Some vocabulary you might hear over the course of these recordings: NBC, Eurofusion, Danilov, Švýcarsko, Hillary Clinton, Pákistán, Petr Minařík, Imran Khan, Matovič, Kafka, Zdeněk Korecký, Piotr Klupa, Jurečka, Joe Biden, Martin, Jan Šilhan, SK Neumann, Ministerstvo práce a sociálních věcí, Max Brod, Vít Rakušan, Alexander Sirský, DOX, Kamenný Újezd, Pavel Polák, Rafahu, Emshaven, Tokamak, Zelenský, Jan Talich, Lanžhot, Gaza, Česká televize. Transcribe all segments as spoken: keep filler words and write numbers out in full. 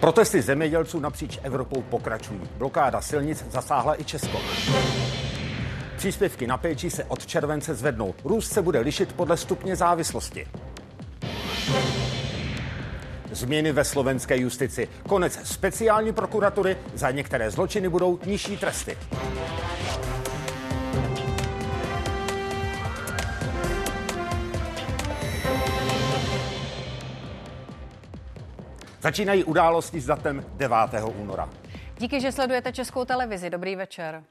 Protesty zemědělců napříč Evropou pokračují. Blokáda silnic zasáhla i Česko. Příspěvky na péči se od července zvednou. Růst se bude lišit podle stupně závislosti. Změny ve slovenské justici. Konec speciální prokuratury. Za některé zločiny budou nižší tresty. Začínají události s datem devátého února. Díky, že sledujete Českou televizi. Dobrý večer.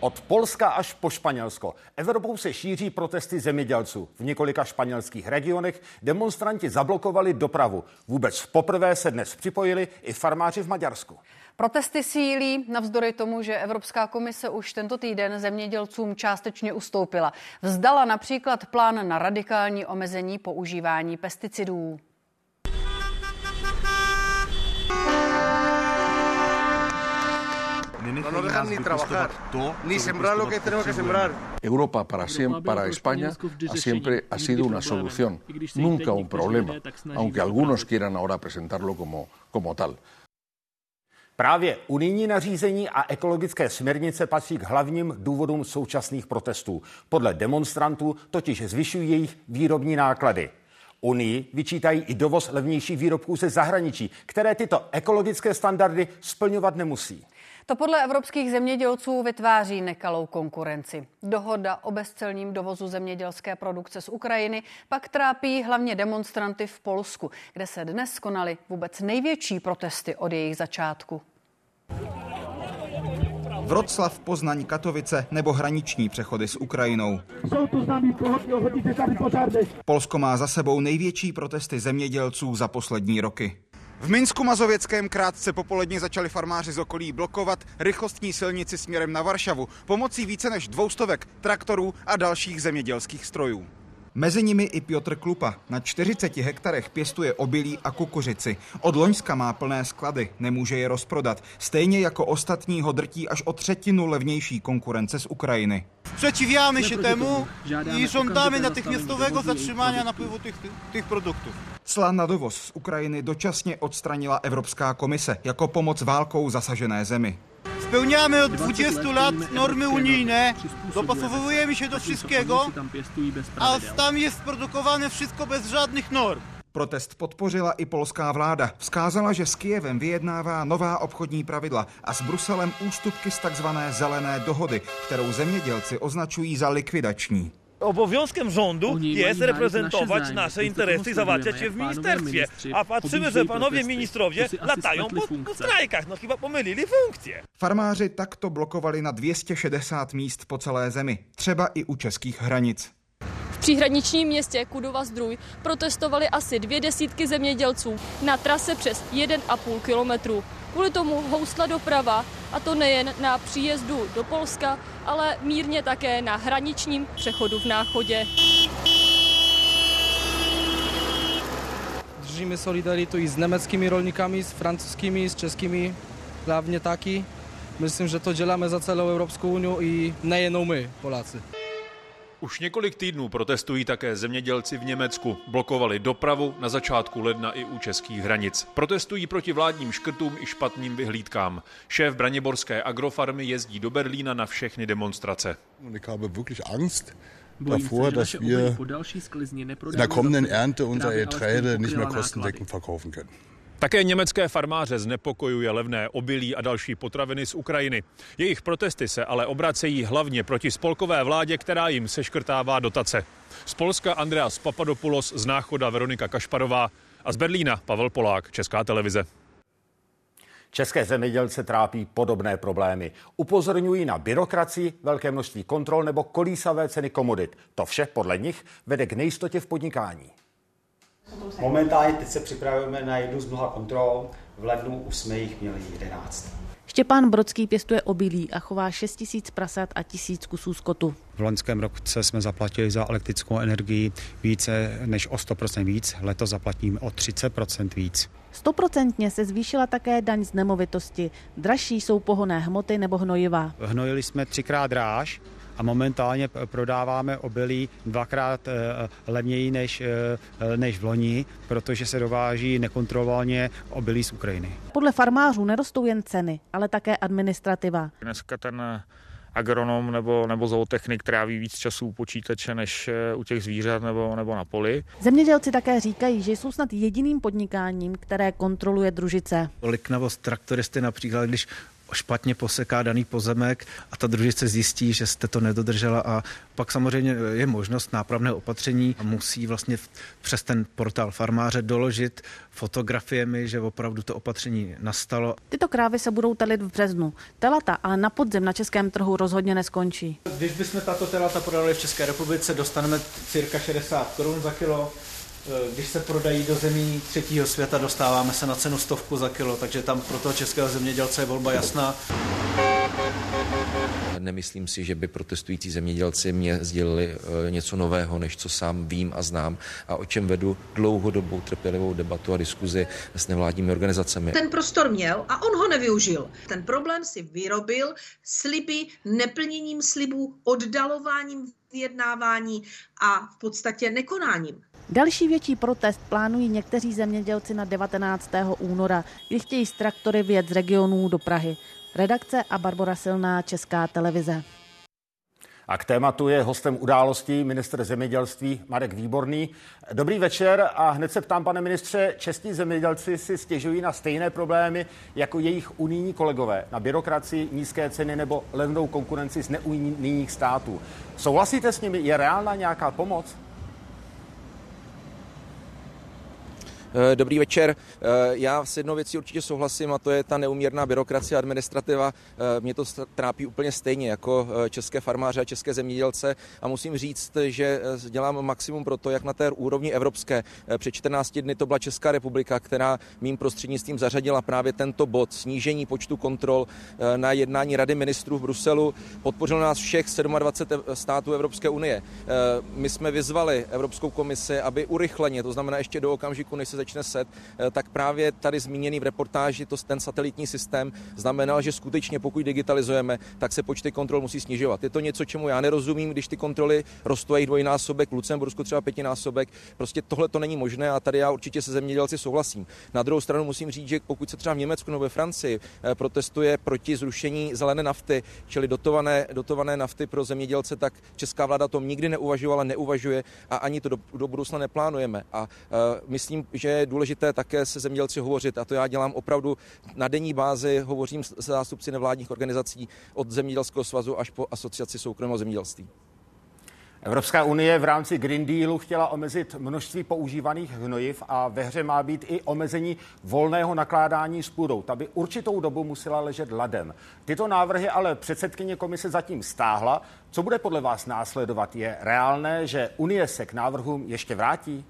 Od Polska až po Španělsko. Evropou se šíří protesty zemědělců. V několika španělských regionech demonstranti zablokovali dopravu. Vůbec poprvé se dnes připojili i farmáři v Maďarsku. Protesty sílí navzdory tomu, že Evropská komise už tento týden zemědělcům částečně ustoupila. Vzdala například plán na radikální omezení používání pesticidů. To, ni sembrar lo que tenemos que sembrar. Europa para siempre, para España ha siempre ha sido una solución, nunca un problema, aunque algunos quieran ahora presentarlo como, como tal. Právě unijní nařízení a ekologické směrnice patří k hlavním důvodům současných protestů. Podle demonstrantů totiž zvyšují jejich výrobní náklady. Unii vyčítají i dovoz levnějších výrobků ze zahraničí, které tyto ekologické standardy splňovat nemusí. To podle evropských zemědělců vytváří nekalou konkurenci. Dohoda o bezcelním dovozu zemědělské produkce z Ukrajiny pak trápí hlavně demonstranty v Polsku, kde se dnes konaly vůbec největší protesty od jejich začátku. Vroclav, Poznaň, Katovice nebo hraniční přechody s Ukrajinou. Polsko má za sebou největší protesty zemědělců za poslední roky. V Minsku Mazověckém krátce popoledně začali farmáři z okolí blokovat rychlostní silnici směrem na Varšavu pomocí více než dvoustovek traktorů a dalších zemědělských strojů. Mezi nimi i Piotr Klupa. Na čtyřiceti hektarech pěstuje obilí a kukuřici. Od loňska má plné sklady, nemůže je rozprodat. Stejně jako ostatní ho drtí až o třetinu levnější konkurence z Ukrajiny. Přečíváme se tomu i žádáme natychmiastového zatrzymania napływu těch, těch produktů. Cla na dovoz z Ukrajiny dočasně odstranila Evropská komise jako pomoc válkou zasažené zemi. Spełniamy od dwudziestu lat normy unijne, dopasowujemy się do wszystkiego, a tam jest produkowane wszystko bez żadnych norm. Protest podpořila i polská vláda. Vzkázala, že s Kyjevem vyjednává nová obchodní pravidla a s Bruselem ústupky z takzvané zelené dohody, kterou zemědělci označují za likvidační. Obowiązkiem rządu jest reprezentować nasze interesy i zawalczać je w ministerstwie. A patrzymy, że panowie ministrowie latają po strajkach. No chyba pomylili funkcje. Farmáři takto blokovali na dvě stě šedesát míst po celé zemi, třeba i u českých hranic. V příhraničním městě Kudova-Zdroj protestovali asi dvě desítky zemědělců na trase přes jeden a půl kilometru. Kvůli tomu houstla doprava, a to nejen na příjezdu do Polska, ale mírně také na hraničním přechodu v Náchodě. Držíme solidaritu i s německými rolníkami, s francouzskými, s českými, hlavně taky. Myslím, že to děláme za celou Evropskou unii i nejenom my, Poláci. Už několik týdnů protestují také zemědělci v Německu. Blokovali dopravu na začátku ledna i u českých hranic. Protestují proti vládním škrtům i špatným vyhlídkám. Šéf braniborské agrofarmy jezdí do Berlína na všechny demonstrace. Bojím se, že naše obilí po další sklizni neprodáme kostendeckend. Také německé farmáře znepokojuje levné obilí a další potraviny z Ukrajiny. Jejich protesty se ale obracejí hlavně proti spolkové vládě, která jim seškrtává dotace. Z Polska Andreas Papadopoulos, z Náchoda Veronika Kašparová a z Berlína Pavel Polák, Česká televize. České zemědělce trápí podobné problémy. Upozorňují na byrokracii, velké množství kontrol nebo kolísavé ceny komodit. To vše podle nich vede k nejistotě v podnikání. Momentálně teď se připravujeme na jednu z mnoha kontrol, v lednu už jsme jich měli jedenáct. Štěpán Brodský pěstuje obilí a chová šest tisíc prasat a tisíc kusů skotu. V loňském roce jsme zaplatili za elektrickou energii více než o sto procent víc, letos zaplatíme o třicet procent víc. Stoprocentně se zvýšila také daň z nemovitosti. Dražší jsou pohonné hmoty nebo hnojiva. Hnojili jsme třikrát dráž a momentálně prodáváme obilí dvakrát levněji než, než v loni, protože se dováží nekontrolovaně obilí z Ukrajiny. Podle farmářů nerostou jen ceny, ale také administrativa. Dneska ten agronom nebo, nebo zootechnik tráví víc času u počítače než u těch zvířat nebo, nebo na poli. Zemědělci také říkají, že jsou snad jediným podnikáním, které kontroluje družice. Liknavost traktoristy například, když špatně poseká daný pozemek a ta družice zjistí, že jste to nedodržela a pak samozřejmě je možnost nápravného opatření a musí vlastně přes ten portál farmáře doložit fotografiemi, že opravdu to opatření nastalo. Tyto krávy se budou telit v březnu. Telata ale na podzim na českém trhu rozhodně neskončí. Když bychom tato telata prodali v České republice, dostaneme cirka šedesát korun za kilo. Když se prodají do zemí třetího světa, dostáváme se na cenu stovku za kilo, takže tam pro toho českého zemědělce je volba jasná. Nemyslím si, že by protestující zemědělci mě sdělili něco nového, než co sám vím a znám a o čem vedu dlouhodobou trpělivou debatu a diskuzi s nevládními organizacemi. Ten prostor měl a on ho nevyužil. Ten problém si vyrobil sliby, neplněním slibů, oddalováním vyjednávání a v podstatě nekonáním. Další větší protest plánují někteří zemědělci na devatenáctého února, kdy chtějí s traktory vyjet z regionů do Prahy. Redakce a Barbora Silná, Česká televize. A k tématu je hostem Událostí ministr zemědělství Marek Výborný. Dobrý večer a hned se ptám, pane ministře, čeští zemědělci si stěžují na stejné problémy jako jejich unijní kolegové, na byrokracii, nízké ceny nebo levnou konkurenci z neunijních států. Souhlasíte s nimi? Je reálná nějaká pomoc? Dobrý večer. Já s jednou věcí určitě souhlasím a to je ta neuměrná byrokracie a administrativa. Mě to trápí úplně stejně jako české farmáře a české zemědělce a musím říct, že dělám maximum pro to, jak na té úrovni evropské. Před čtrnácti dny to byla Česká republika, která mým prostřednictvím zařadila právě tento bod snížení počtu kontrol na jednání Rady ministrů v Bruselu. Podpořilo nás všech dvacet sedm států Evropské unie. My jsme vyzvali Evropskou komisi, aby urychleně, to znamená ještě do okamžiku, než se začne set, tak právě tady zmíněný v reportáži to, ten satelitní systém znamenal, že skutečně pokud digitalizujeme, tak se počty kontrol musí snižovat. Je to něco, čemu já nerozumím, když ty kontroly rostou jejich dvojnásobek, v Lucembursku třeba pětinásobek. Prostě tohle to není možné a tady já určitě se zemědělci souhlasím. Na druhou stranu musím říct, že pokud se třeba v Německu nebo ve Francii protestuje proti zrušení zelené nafty, čili dotované, dotované nafty pro zemědělce, tak česká vláda to nikdy neuvažovala, neuvažuje a ani to do, do budoucna neplánujeme. A, a myslím, že je důležité také se zemědělci hovořit a to já dělám opravdu na denní bázi, hovořím s zástupci nevládních organizací od Zemědělského svazu až po asociaci soukromého zemědělství. Evropská unie v rámci Green Dealu chtěla omezit množství používaných hnojiv a ve hře má být i omezení volného nakládání s půdou. Ta by určitou dobu musela ležet ladem. Tyto návrhy ale předsedkyně komise zatím stáhla. Co bude podle vás následovat? Je reálné, že unie se k návrhům ještě vrátí?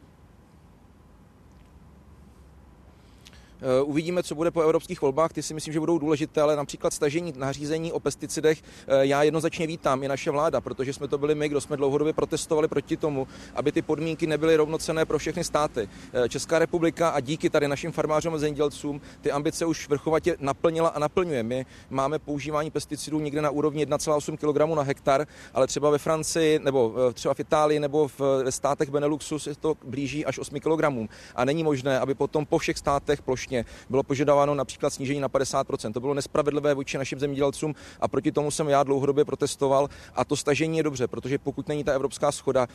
Uvidíme, co bude po evropských volbách, ty si myslím, že budou důležité, ale například stažení nařízení o pesticidech já jednoznačně vítám, i naše vláda, protože jsme to byli my, kdo jsme dlouhodobě protestovali proti tomu, aby ty podmínky nebyly rovnocenné pro všechny státy. Česká republika a díky tady našim farmářům a zemědělcům ty ambice už vrchovatě naplnila a naplňuje. My máme používání pesticidů někde na úrovni jedna celá osm kilogramu na hektar, ale třeba ve Francii nebo třeba v Itálii nebo v státech Beneluxu se to blíží až osmi kilogramům a není možné, aby potom po všech státech plošně bylo požadováno například snížení na padesát procent. To bylo nespravedlivé vůči našim zemědělcům a proti tomu jsem já dlouhodobě protestoval a to stažení je dobře, protože pokud není ta evropská shoda,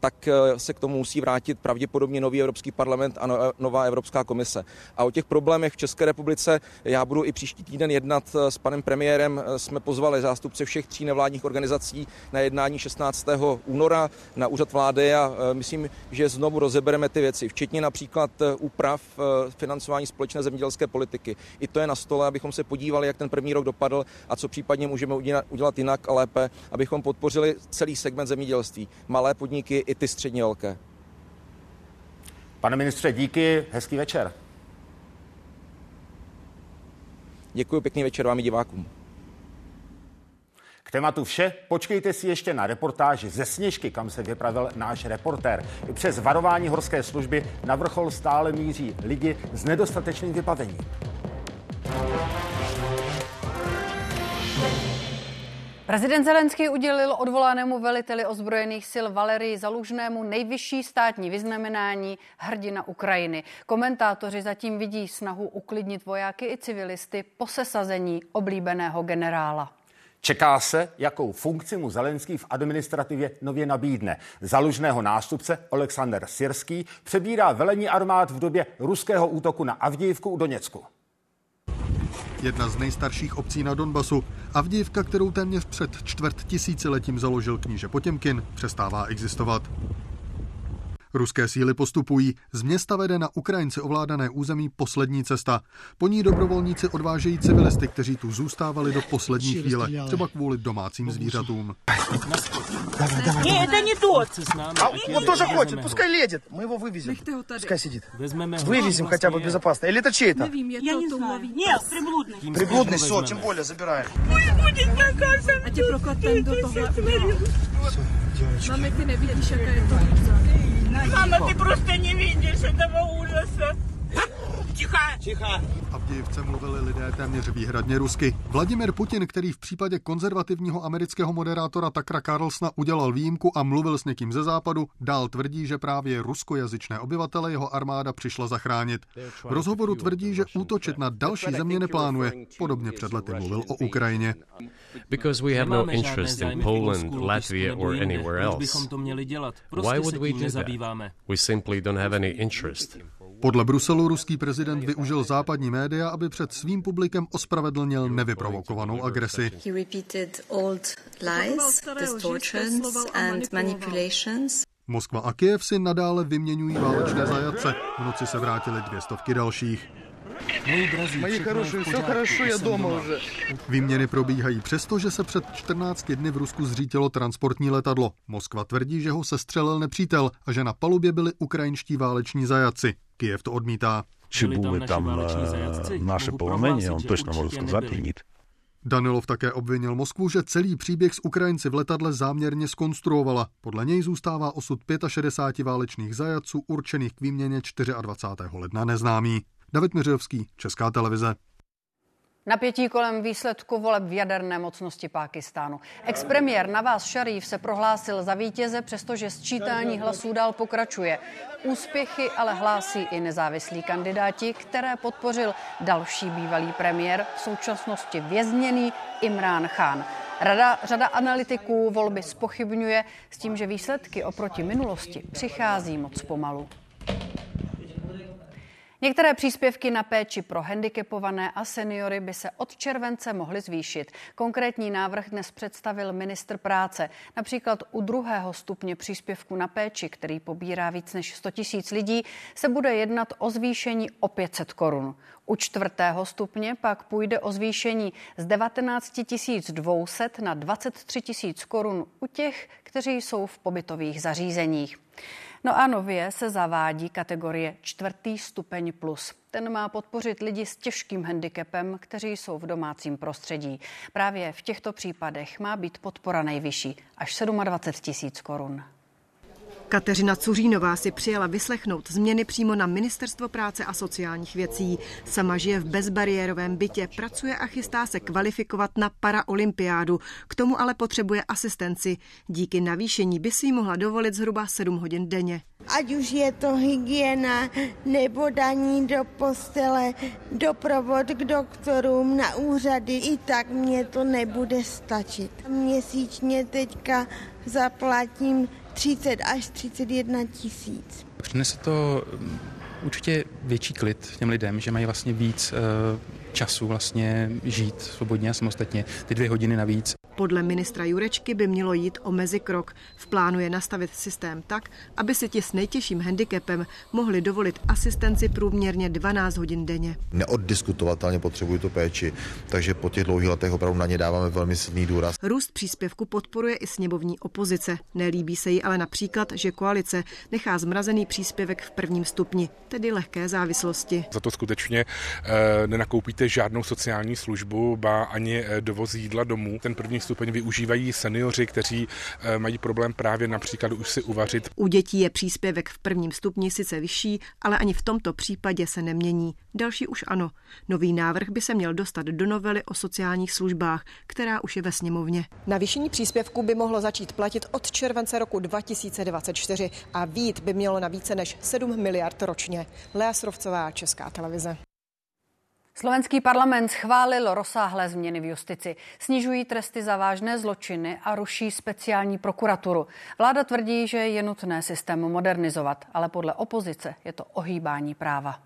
tak se k tomu musí vrátit pravděpodobně nový Evropský parlament a nová Evropská komise. A o těch problémech v České republice já budu i příští týden jednat s panem premiérem. Jsme pozvali zástupce všech tří nevládních organizací na jednání šestnáctého února na úřad vlády a myslím, že znovu rozebereme ty věci, včetně například úprav financování společné zemědělské politiky. I to je na stole, abychom se podívali, jak ten první rok dopadl a co případně můžeme udělat jinak a lépe, abychom podpořili celý segment zemědělství. Malé podniky i ty středně velké. Pane ministře, díky, hezký večer. Děkuji, pěkný večer vám i divákům. K tématu vše, počkejte si ještě na reportáži ze Sněžky, kam se vypravil náš reportér. I přes varování horské služby na vrchol stále míří lidi s nedostatečným vybavením. Prezident Zelenský udělil odvolanému veliteli ozbrojených sil Valerii Zalužnému nejvyšší státní vyznamenání Hrdina Ukrajiny. Komentátoři zatím vidí snahu uklidnit vojáky i civilisty po sesazení oblíbeného generála. Čeká se, jakou funkci mu Zelenský v administrativě nově nabídne. Zalužného nástupce Alexander Sirský přebírá velení armád v době ruského útoku na Avdivku u Doněcku. Jedna z nejstarších obcí na Donbasu, Avdivka, kterou téměř před čtvrt tisíciletím založil kníže Potěmkin, přestává existovat. Ruské síly postupují, z města vede na Ukrajinci ovládané území poslední cesta. Po ní dobrovolníci odvážejí civilisty, kteří tu zůstávali do poslední chvíle, třeba kvůli domácím zvířatům. Ne, to není to. On to chce, puskaj leží. My ho vyvezeme. Puskaj sedí. Vyvezeme, хотя бы безопасно. Или это чей-то? Я не знаю. Нет, приблудный. Приблудный, все, тем более забираем. Пусть будет наказан. А те прокатаем до того. Мама, ты не видишь, какая это. Mama, ty prostě nevidíš toho úžasu. Ticha. Ticha. Avdijivce mluvili lidé téměř výhradně rusky. Vladimír Putin, který v případě konzervativního amerického moderátora Tuckera Carlsona udělal výjimku a mluvil s někým ze západu, dál tvrdí, že právě ruskojazyčné obyvatele jeho armáda přišla zachránit. V rozhovoru tvrdí, že útočit na další země neplánuje. Podobně před lety mluvil o Ukrajině. Because we have no interest in Poland, Latvia or anywhere else. Why would we do that? We simply don't have any interest. Podle Bruselu ruský prezident využil západní média, aby před svým publikem ospravedlnil nevyprovokovanou agresi. He repeated old lies, distortions and manipulations. Moskva a Kyjev si nadále vyměňují válečné zajatce. V noci se vrátily dvě stovky dalších. Výměny probíhají přesto, že se před čtrnácti dny v Rusku zřítilo transportní letadlo. Moskva tvrdí, že ho sestřelil nepřítel a že na palubě byli ukrajinští váleční zajatci. Kyjev to odmítá. Či byli tam naše polomeni, on točno může říct nic. Danilov také obvinil Moskvu, že celý příběh s Ukrajinci v letadle záměrně zkonstruovala. Podle něj zůstává osud šedesáti pěti válečných zajatců určených k výměně dvacátého čtvrtého ledna neznámý. David Měřínovský, Česká televize. Napětí kolem výsledku voleb v jaderné mocnosti Pákistánu. Expremiér Nawaz Sharif se prohlásil za vítěze, přestože sčítání hlasů dál pokračuje. Úspěchy ale hlásí i nezávislí kandidáti, které podpořil další bývalý premiér, v současnosti vězněný Imran Khan. Rada, řada analytiků volby zpochybňuje s tím, že výsledky oproti minulosti přichází moc pomalu. Některé příspěvky na péči pro handicapované a seniory by se od července mohly zvýšit. Konkrétní návrh dnes představil ministr práce. Například u druhého stupně příspěvku na péči, který pobírá víc než sto tisíc lidí, se bude jednat o zvýšení o pět set korun. U čtvrtého stupně pak půjde o zvýšení z devatenáct tisíc dvě stě na dvacet tři tisíc korun u těch, kteří jsou v pobytových zařízeních. No a nově se zavádí kategorie čtvrtý stupeň plus. Ten má podpořit lidi s těžkým handicapem, kteří jsou v domácím prostředí. Právě v těchto případech má být podpora nejvyšší, až dvacet sedm tisíc korun. Kateřina Cuřínová si přijela vyslechnout změny přímo na Ministerstvo práce a sociálních věcí. Sama žije v bezbariérovém bytě, pracuje a chystá se kvalifikovat na paraolympiádu. K tomu ale potřebuje asistenci. Díky navýšení by si ji mohla dovolit zhruba sedm hodin denně. Ať už je to hygiena, nebo daní do postele, doprovod k doktorům, na úřady, i tak mě to nebude stačit. Měsíčně teďka zaplatím třicet až třicet jedna tisíc. Přinese to určitě větší klid těm lidem, že mají vlastně víc času vlastně žít svobodně a samostatně, ty dvě hodiny navíc. Podle ministra Jurečky by mělo jít o mezikrok. V plánu je nastavit systém tak, aby se ti s nejtěžším handicapem mohli dovolit asistenci průměrně dvanáct hodin denně. Neoddiskutovatelně potřebují tu péči, takže po těch dlouhých letech opravdu na ně dáváme velmi silný důraz. Růst příspěvku podporuje i sněmovní opozice. Nelíbí se jí ale například, že koalice nechá zmrazený příspěvek v prvním stupni, tedy lehké závislosti. Za to skutečně e, nenakoupíte žádnou sociální službu, ba ani dovoz jídla domů. Ten první stupeň využívají seniori, kteří mají problém právě například už si uvařit. U dětí je příspěvek v prvním stupni sice vyšší, ale ani v tomto případě se nemění. Další už ano. Nový návrh by se měl dostat do novely o sociálních službách, která už je ve sněmovně. Navýšení příspěvku by mohlo začít platit od července roku dva tisíce dvacet čtyři a výjít by mělo na více než sedm miliard ročně. Léa Srovcová, Česká televize. Slovenský parlament schválil rozsáhlé změny v justici. Snižují tresty za vážné zločiny a ruší speciální prokuraturu. Vláda tvrdí, že je nutné systém modernizovat, ale podle opozice je to ohýbání práva.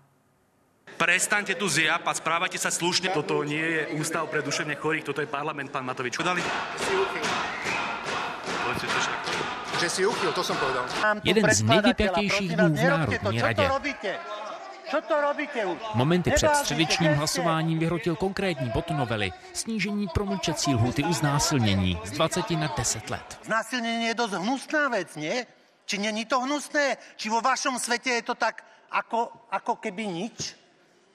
Prestaňte tu zjap a správajte se slušně. Toto nie je ústav pre duševne chorých, toto je parlament, pán Matovič. Dali. Že si uchyl, to som povedal. Jeden z nejvypjatějších dnů v Národní radě. Co to robíte už? Momenty před středečním hlasováním vyhrotil konkrétní bod novely. Snížení promlčecí lhůty u znásilnění z dvaceti na deset let. Znásilnění je dost hnusná věc, ne? Či není to hnusné? Či vo vašem světě je to tak, ako, ako keby nič?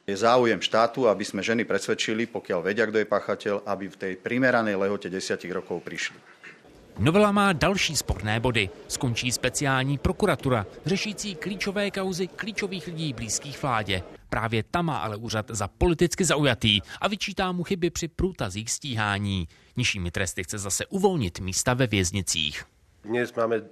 Je záujem štátu, aby sme ženy presvedčili, pokiaľ vedia, kto je páchateľ, aby v tej primeranej lehote desať rokov prišli. Novela má další sporné body. Skončí speciální prokuratura, řešící klíčové kauzy klíčových lidí blízkých vládě. Právě tam má ale úřad za politicky zaujatý a vyčítá mu chyby při průtazích stíhání. Nižšími tresty chce zase uvolnit místa ve věznicích. Dnes máme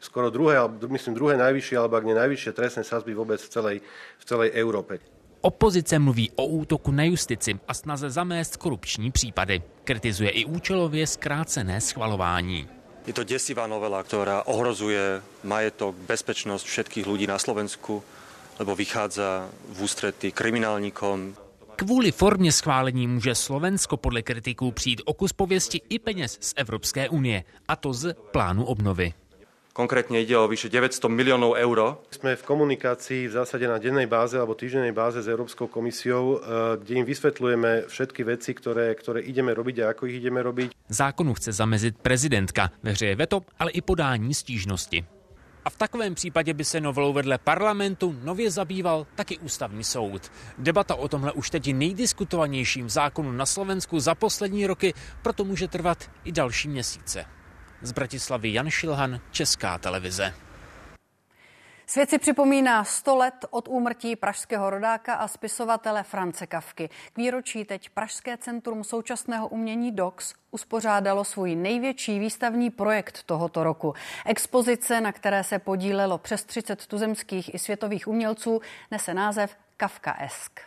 skoro druhé, myslím druhé nejvyšší, alebo ak ne nejvyšší trestné sazby vůbec v celé v celé Evropě. Opozice mluví o útoku na justici a snaze zamést korupční případy. Kritizuje i účelově zkrácené schvalování. Je to děsivá novela, která ohrozuje majetok, bezpečnost všetkých lidí na Slovensku, lebo vychádza v ústrety kriminálníkom. Kvůli formě schválení může Slovensko podle kritiků přijít o kus pověsti i peněz z Evropské unie, a to z plánu obnovy. Konkrétně jde o vyše deväťsto miliónov euro. Jsme v komunikácii v zásade na dennej báze alebo týždennej báze s Európskou komisiou, kde jim vysvětlujeme všetky věci, které, které ideme robiť a ako ich ideme robiť. Zákonu chce zamezit prezidentka. Ve hře je veto, ale i podání stížnosti. A v takovém případě by se novelou vedle parlamentu nově zabýval taky ústavní soud. Debata o tomhle už teď nejdiskutovanějším zákonu na Slovensku za poslední roky, proto může trvat i další měsíce. Z Bratislavy Jan Šilhan, Česká televize. Svět si připomíná sto let od úmrtí pražského rodáka a spisovatele France Kafky. K výročí teď Pražské centrum současného umění D O X uspořádalo svůj největší výstavní projekt tohoto roku. Expozice, na které se podílelo přes třicet tuzemských i světových umělců, nese název Kafkaesk.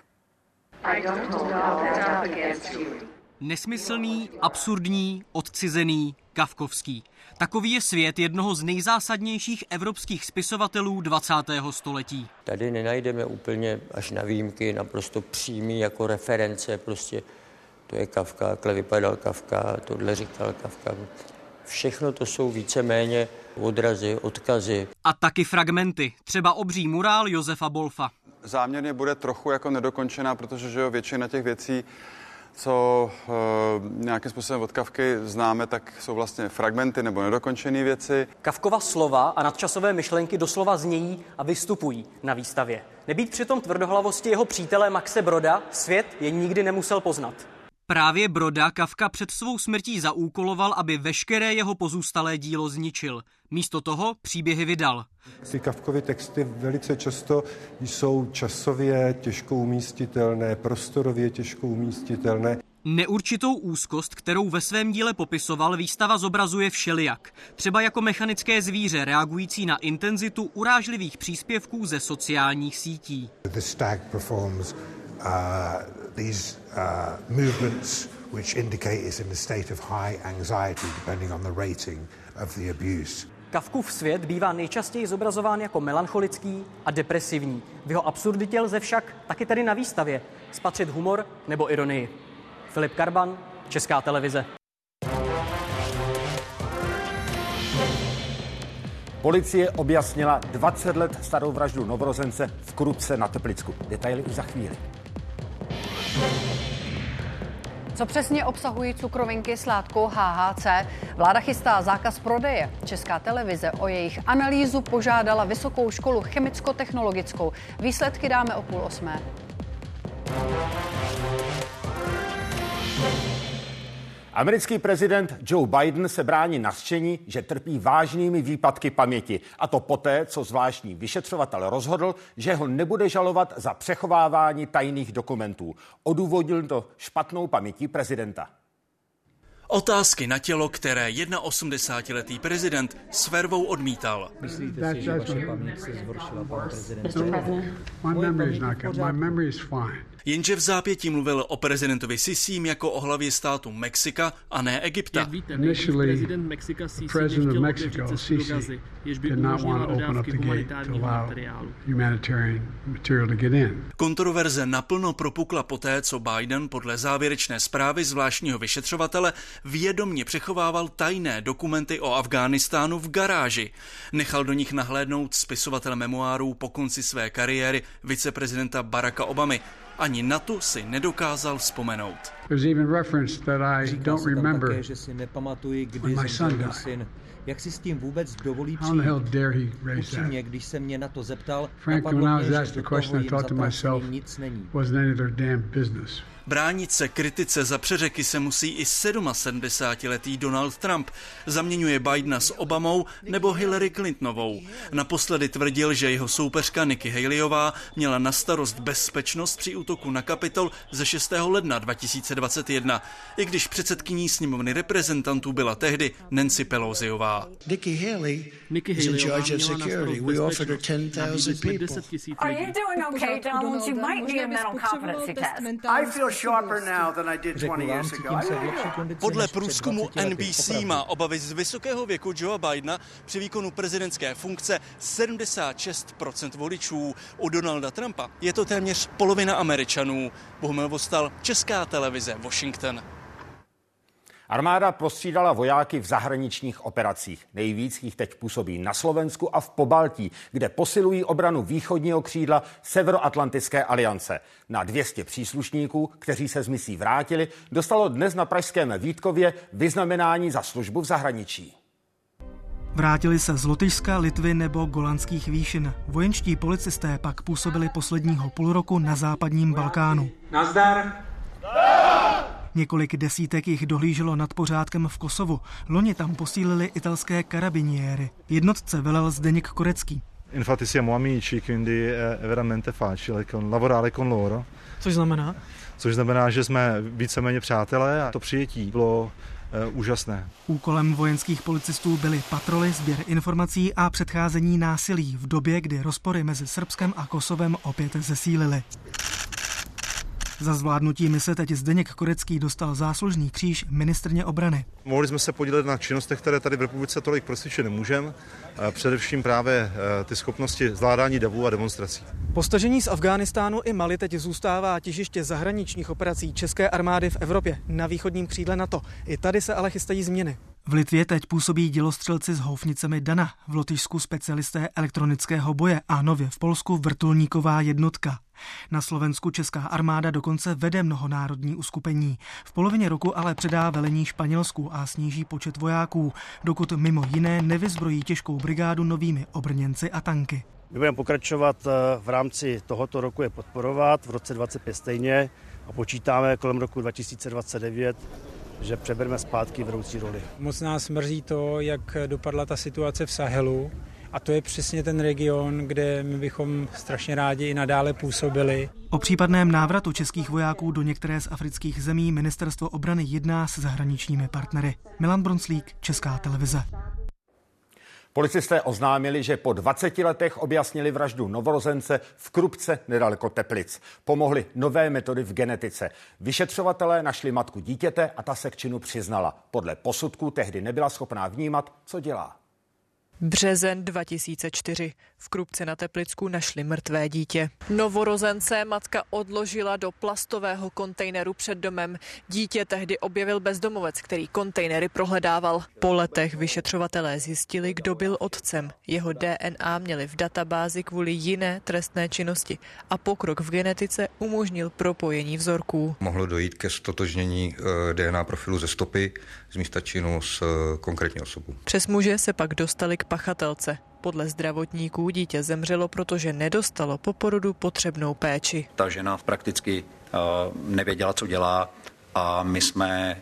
Nesmyslný, absurdní, odcizený, kafkovský. Takový je svět jednoho z nejzásadnějších evropských spisovatelů dvacátého století. Tady nenajdeme úplně až na výjimky, naprosto přímý jako reference. Prostě to je Kafka, takhle vypadal Kafka, tohle říkal Kafka. Všechno to jsou víceméně odrazy, odkazy. A taky fragmenty, třeba obří murál Josefa Bolfa. Záměrně bude trochu jako nedokončená, protože že jo, většina těch věcí, co e, nějakým způsobem od Kafky známe, tak jsou vlastně fragmenty nebo nedokončené věci. Kafkova slova a nadčasové myšlenky doslova znějí a vystupují na výstavě. Nebýt přitom tvrdohlavosti jeho přítele Maxe Broda, svět je nikdy nemusel poznat. Právě Broda Kafka před svou smrtí zaúkoloval, aby veškeré jeho pozůstalé dílo zničil. Místo toho příběhy vydal. Ty Kafkovy texty velice často jsou časově těžko umístitelné, prostorově těžko umístitelné. Neurčitou úzkost, kterou ve svém díle popisoval, výstava zobrazuje všelijak. Třeba jako mechanické zvíře reagující na intenzitu urážlivých příspěvků ze sociálních sítí. The stag performs uh, these uh, movements which indicate is in a state of high anxiety depending on the rating of the abuse. Kafkův svět bývá nejčastěji zobrazován jako melancholický a depresivní. V jeho absurditě lze však taky tady na výstavě spatřit humor nebo ironii. Filip Karban, Česká televize. Policie objasnila dvacet let starou vraždu novorozence v Krupce na Teplicku. Detaily už za chvíli. Co přesně obsahují cukrovinky s látkou H H C? Vláda chystá zákaz prodeje. Česká televize o jejich analýzu požádala Vysokou školu chemicko-technologickou. Výsledky dáme o půl osmé. Americký prezident Joe Biden se brání nařčení, že trpí vážnými výpadky paměti. A to poté, co zvláštní vyšetřovatel rozhodl, že ho nebude žalovat za přechovávání tajných dokumentů. Odůvodnil to špatnou pamětí prezidenta. Otázky na tělo, které osmdesátiletý prezident s vervou odmítal. Myslíte si, že vaše paměť se zhoršila, pane prezidente? Jenže v zápětí mluvil o prezidentovi Sisím jako o hlavě státu Mexika a ne Egypta. Jak víte, prezident Mexika Sisi nechtěl otevřít cestu do Gazy, jež by umožnila dodávky humanitárního materiálu. Kontroverze naplno propukla poté, co Biden podle závěrečné zprávy zvláštního vyšetřovatele vědomně přechovával tajné dokumenty o Afghánistánu v garáži. Nechal do nich nahlédnout spisovatel memoárů po konci své kariéry viceprezidenta Baracka Obamy. Ani na to si nedokázal vzpomenout. Říkal se tam také, že si nepamatuji, kdy zemřel syn. Jak si s tím vůbec dovolí přijít? Upřímně, když se mě na to zeptal, napadlo mě, že do toho jim zatracením nic není. Bránit se kritice za přeřeky se musí i sedmasedmdesátiletý Donald Trump. Zaměňuje Bidena s Obamou nebo Hillary Clintonovou. Naposledy tvrdil, že jeho soupeřka Nikki Haleyová měla na starost bezpečnost při útoku na Kapitol ze šestého ledna dva tisíce dvacet jedna, i když předsedkyní sněmovny reprezentantů byla tehdy Nancy Pelosiová. Nikki Haley is in charge of security. We offered her ten thousand people. Are you doing okay, Donald? You might need a mental competency test. I feel sharper now than I did dvacet years ago. Podle průzkumu N B C má obavy z vysokého věku Joea Bidena při výkonu prezidentské funkce sedmdesát šest procent voličů. U Donalda Trumpa je to téměř polovina Američanů. Bohumil Vostal, Česká televize, Washington. Armáda postřídala vojáky v zahraničních operacích. Nejvíc jich teď působí na Slovensku a v Pobaltí, kde posilují obranu východního křídla Severoatlantické aliance. Na dvě stě příslušníků, kteří se z misí vrátili, dostalo dnes na pražském Vítkově vyznamenání za službu v zahraničí. Vrátili se z Lotyšska, Litvy nebo Golanských výšin. Vojenští policisté pak působili posledního půl roku na západním Balkánu. Nazdar! Několik desítek jich dohlíželo nad pořádkem v Kosovu. Loni tam posílili italské karabiniéry. Jednotce velel Zdeněk Korecký. Infatti siamo amici, quindi è veramente facile lavorare con loro. Což znamená? Což znamená, že jsme víceméně přátelé a to přijetí bylo úžasné. Úkolem vojenských policistů byly patroly, sběr informací a předcházení násilí v době, kdy rozpory mezi Srbskem a Kosovem opět zesílily. Za zvládnutí mise teď Zdeněk Korecký dostal záslužný kříž ministryně obrany. Mohli jsme se podílet na činnostech, které tady v republice tolik prostě nemůžeme. Především právě ty schopnosti zvládání davů a demonstrací. Po stažení z Afghánistánu i Mali teď zůstává těžiště zahraničních operací české armády v Evropě na východním křídle NATO. I tady se ale chystají změny. V Litvě teď působí dělostřelci s houfnicemi Dana, v Lotyšsku specialisté elektronického boje a nově v Polsku vrtulníková jednotka. Na Slovensku česká armáda dokonce vede mnohonárodní uskupení. V polovině roku ale předá velení Španělsku a sníží počet vojáků, dokud mimo jiné nevyzbrojí těžkou brigádu novými obrněnci a tanky. My budeme pokračovat v rámci tohoto roku je podporovat, v roce dvacet pět stejně a počítáme kolem roku dva tisíce dvacet devět, že přebereme zpátky vedoucí roli. Moc nás mrzí to, jak dopadla ta situace v Sahelu. A to je přesně ten region, kde my bychom strašně rádi i nadále působili. O případném návratu českých vojáků do některé z afrických zemí Ministerstvo obrany jedná s zahraničními partnery. Milan Bronslík, Česká televize. Policisté oznámili, že po dvaceti letech objasnili vraždu novorozence v Krupce nedaleko Teplic. Pomohly nové metody v genetice. Vyšetřovatelé našli matku dítěte a ta se k činu přiznala. Podle posudku tehdy nebyla schopná vnímat, co dělá. Březen dva tisíce čtyři. V Krupce na Teplicku našli mrtvé dítě. Novorozence matka odložila do plastového kontejneru před domem. Dítě tehdy objevil bezdomovec, který kontejnery prohledával. Po letech vyšetřovatelé zjistili, kdo byl otcem. Jeho D N A měli v databázi kvůli jiné trestné činnosti a pokrok v genetice umožnil propojení vzorků. Mohlo dojít ke ztotožnění D N A profilu ze stopy z místa činu s konkrétní osobou. Přes muže se pak dostali k pachatelce. Podle zdravotníků dítě zemřelo, protože nedostalo po porodu potřebnou péči. Ta žena prakticky nevěděla, co dělá. a my jsme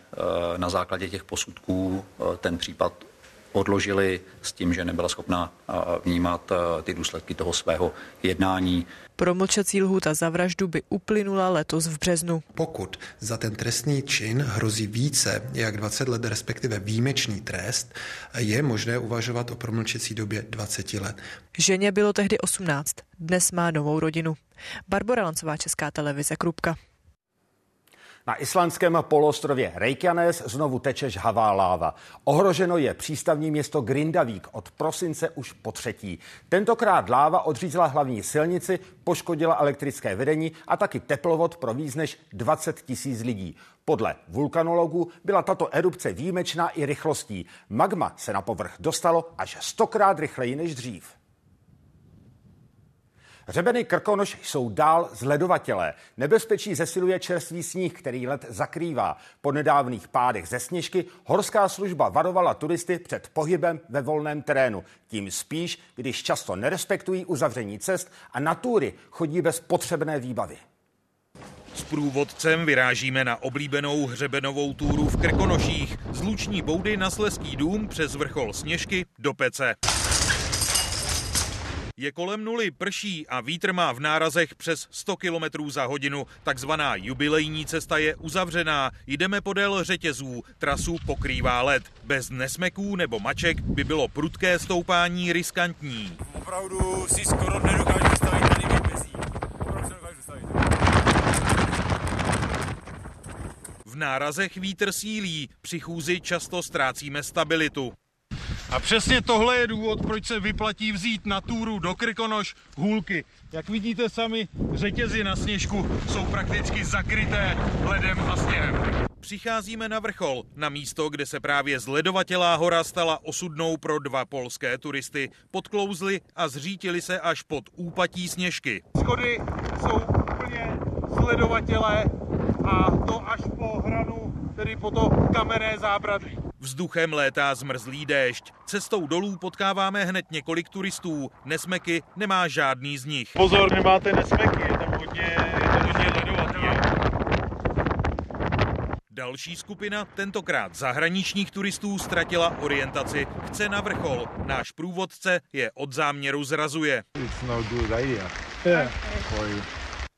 na základě těch posudků ten případ odložili s tím, že nebyla schopna vnímat ty důsledky toho svého jednání. Promlčecí lhůta za vraždu by uplynula letos v březnu. Pokud za ten trestný čin hrozí více jak dvacet let, respektive výjimečný trest, je možné uvažovat o promlčecí době dvacet let. Ženě bylo tehdy osmnáct, dnes má novou rodinu. Barbora Lancová, Česká televize, Krupka. Na islandském poloostrově Reykjanes znovu teče žhavá láva. Ohroženo je přístavní město Grindavík, od prosince už po třetí. Tentokrát láva odřízla hlavní silnici, poškodila elektrické vedení a taky teplovod pro víc než dvacet tisíc lidí. Podle vulkanologů byla tato erupce výjimečná i rychlostí. Magma se na povrch dostalo až stokrát rychleji než dřív. Hřebeny Krkonoš jsou dál zledovatelé. Nebezpečí zesiluje čerstvý sníh, který led zakrývá. Po nedávných pádech ze sněžky horská služba varovala turisty před pohybem ve volném terénu. Tím spíš, když často nerespektují uzavření cest a na túry chodí bez potřebné výbavy. S průvodcem vyrážíme na oblíbenou hřebenovou túru v Krkonoších. Z Luční Boudy na Slezský dům přes vrchol Sněžky do Pece. Je kolem nuly, prší a vítr má v nárazech přes sto kilometrů za hodinu. Takzvaná jubilejní cesta je uzavřená. Jdeme podél řetězů, trasu pokrývá led. Bez nesmeků nebo maček by bylo prudké stoupání riskantní. Opravdu si skoro nedokážu zastavit tady výbězí. Opravdu se dokážu zastavit. V nárazech vítr sílí, při chůzi často ztrácíme stabilitu. A přesně tohle je důvod, proč se vyplatí vzít na túru do Krkonoš hůlky. Jak vidíte sami, řetězy na sněžku jsou prakticky zakryté ledem a sněhem. Přicházíme na vrchol, na místo, kde se právě zledovatelá hora stala osudnou pro dva polské turisty. Podklouzli a zřítili se až pod úpatí sněžky. Schody jsou úplně zledovatelé a to až po hranu, tedy po to kamenné zábradlí. Vzduchem létá zmrzlý déšť. Cestou dolů potkáváme hned několik turistů. Nesmeky nemá žádný z nich. Pozor, nemáte nesmeky, je tam hodně, je tam hodně ledovatý. Další skupina, tentokrát zahraničních turistů, ztratila orientaci. Chce na vrchol. Náš průvodce je od záměru zrazuje.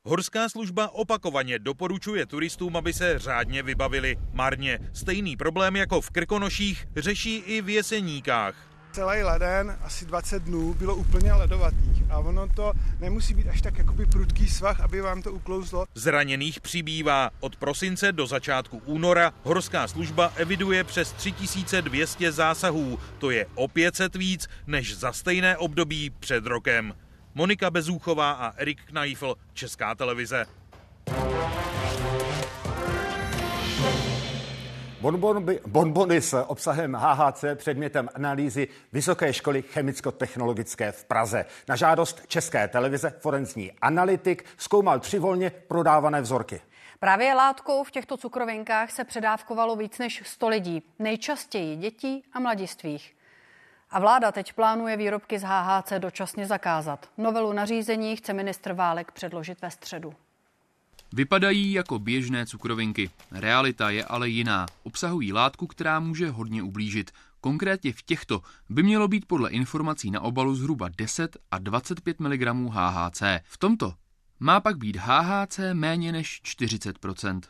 Horská služba opakovaně doporučuje turistům, aby se řádně vybavili. Marně. Stejný problém jako v Krkonoších řeší i v Jeseníkách. Celý leden, asi dvacet dnů, bylo úplně ledovatých a ono to nemusí být až tak jakoby prudký svah, aby vám to uklouzlo. Zraněných přibývá. Od prosince do začátku února horská služba eviduje přes tři tisíce dvě stě zásahů. To je o pět set víc než za stejné období před rokem. Monika Bezúchová a Erik Knaifl, Česká televize. Bonbony, bonbony s obsahem H H C předmětem analýzy Vysoké školy chemicko-technologické v Praze. Na žádost České televize forenzní analytik zkoumal tři volně prodávané vzorky. Právě látkou v těchto cukrovinkách se předávkovalo víc než sto lidí, nejčastěji dětí a mladistvých. A vláda teď plánuje výrobky z H H C dočasně zakázat. Novelu nařízení chce ministr Válek předložit ve středu. Vypadají jako běžné cukrovinky. Realita je ale jiná. Obsahují látku, která může hodně ublížit. Konkrétně v těchto by mělo být podle informací na obalu zhruba deset a dvacet pět miligramů H H C. V tomto má pak být H H C méně než čtyřicet procent.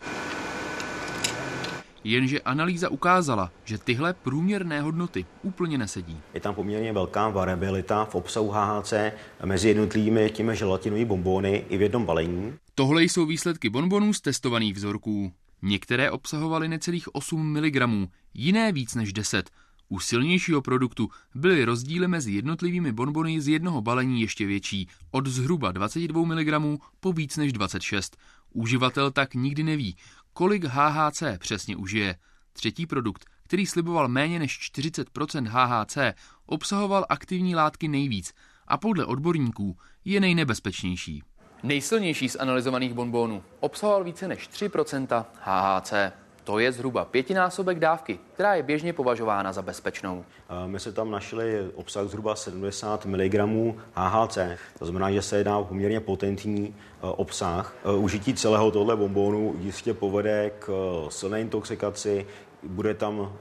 Jenže analýza ukázala, že tyhle průměrné hodnoty úplně nesedí. Je tam poměrně velká variabilita v obsahu H H C mezi jednotlivými těmi želatinovými bonbony i v jednom balení. Tohle jsou výsledky bonbonů z testovaných vzorků. Některé obsahovaly necelých osm miligramů, jiné víc než deset. U silnějšího produktu byly rozdíly mezi jednotlivými bonbony z jednoho balení ještě větší, od zhruba dvacet dva miligramů po víc než dvacet šest. Uživatel tak nikdy neví, kolik H H C přesně užije. Třetí produkt, který sliboval méně než čtyřicet procent H H C, obsahoval aktivní látky nejvíc a podle odborníků je nejnebezpečnější. Nejsilnější z analyzovaných bonbónů obsahoval více než tři procenta H H C. To je zhruba pětinásobek dávky, která je běžně považována za bezpečnou. My se tam našli obsah zhruba sedmdesát miligramů H H C. To znamená, že se jedná o poměrně potentní obsah. Užití celého tohle bonbonu jistě povede k silné intoxikaci, bude tam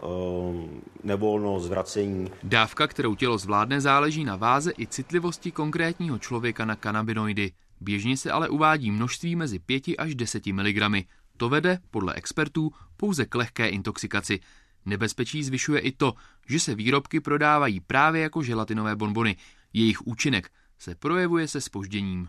nevolno zvracení. Dávka, kterou tělo zvládne, záleží na váze i citlivosti konkrétního člověka na kanabinoidy. Běžně se ale uvádí množství mezi pěti až deseti miligramy. To vede, podle expertů, pouze k lehké intoxikaci. Nebezpečí zvyšuje i to, že se výrobky prodávají právě jako želatinové bonbony. Jejich účinek se projevuje se zpožděním.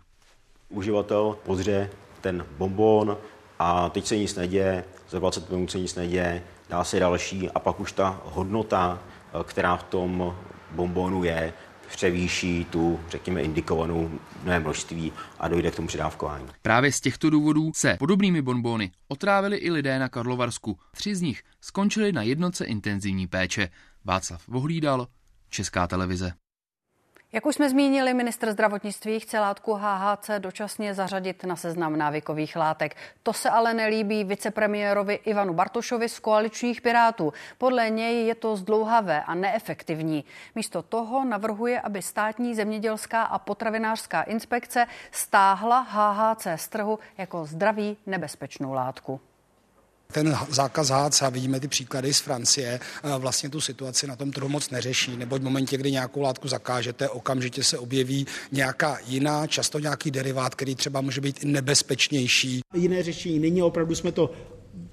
Uživatel pozře ten bonbon a teď se nic neděje, za dvacet minut se nic neděje, dá se další a pak už ta hodnota, která v tom bonbonu je, převýší tu, řekněme, indikovanou množství a dojde k tomu předávkování. Právě z těchto důvodů se podobnými bonbony otrávili i lidé na Karlovarsku. Tři z nich skončili na jednotce intenzivní péče. Václav Vohlídal, Česká televize. Jak už jsme zmínili, ministr zdravotnictví chce látku H H C dočasně zařadit na seznam návykových látek. To se ale nelíbí vicepremiérovi Ivanu Bartošovi z koaličních Pirátů. Podle něj je to zdlouhavé a neefektivní. Místo toho navrhuje, aby státní zemědělská a potravinářská inspekce stáhla H H C z trhu jako zdraví nebezpečnou látku. Ten zákaz H H C, vidíme ty příklady z Francie, vlastně tu situaci na tom trhu moc neřeší, neboť v momentě, kdy nějakou látku zakážete, okamžitě se objeví nějaká jiná, často nějaký derivát, který třeba může být nebezpečnější. Jiné řešení není, opravdu jsme to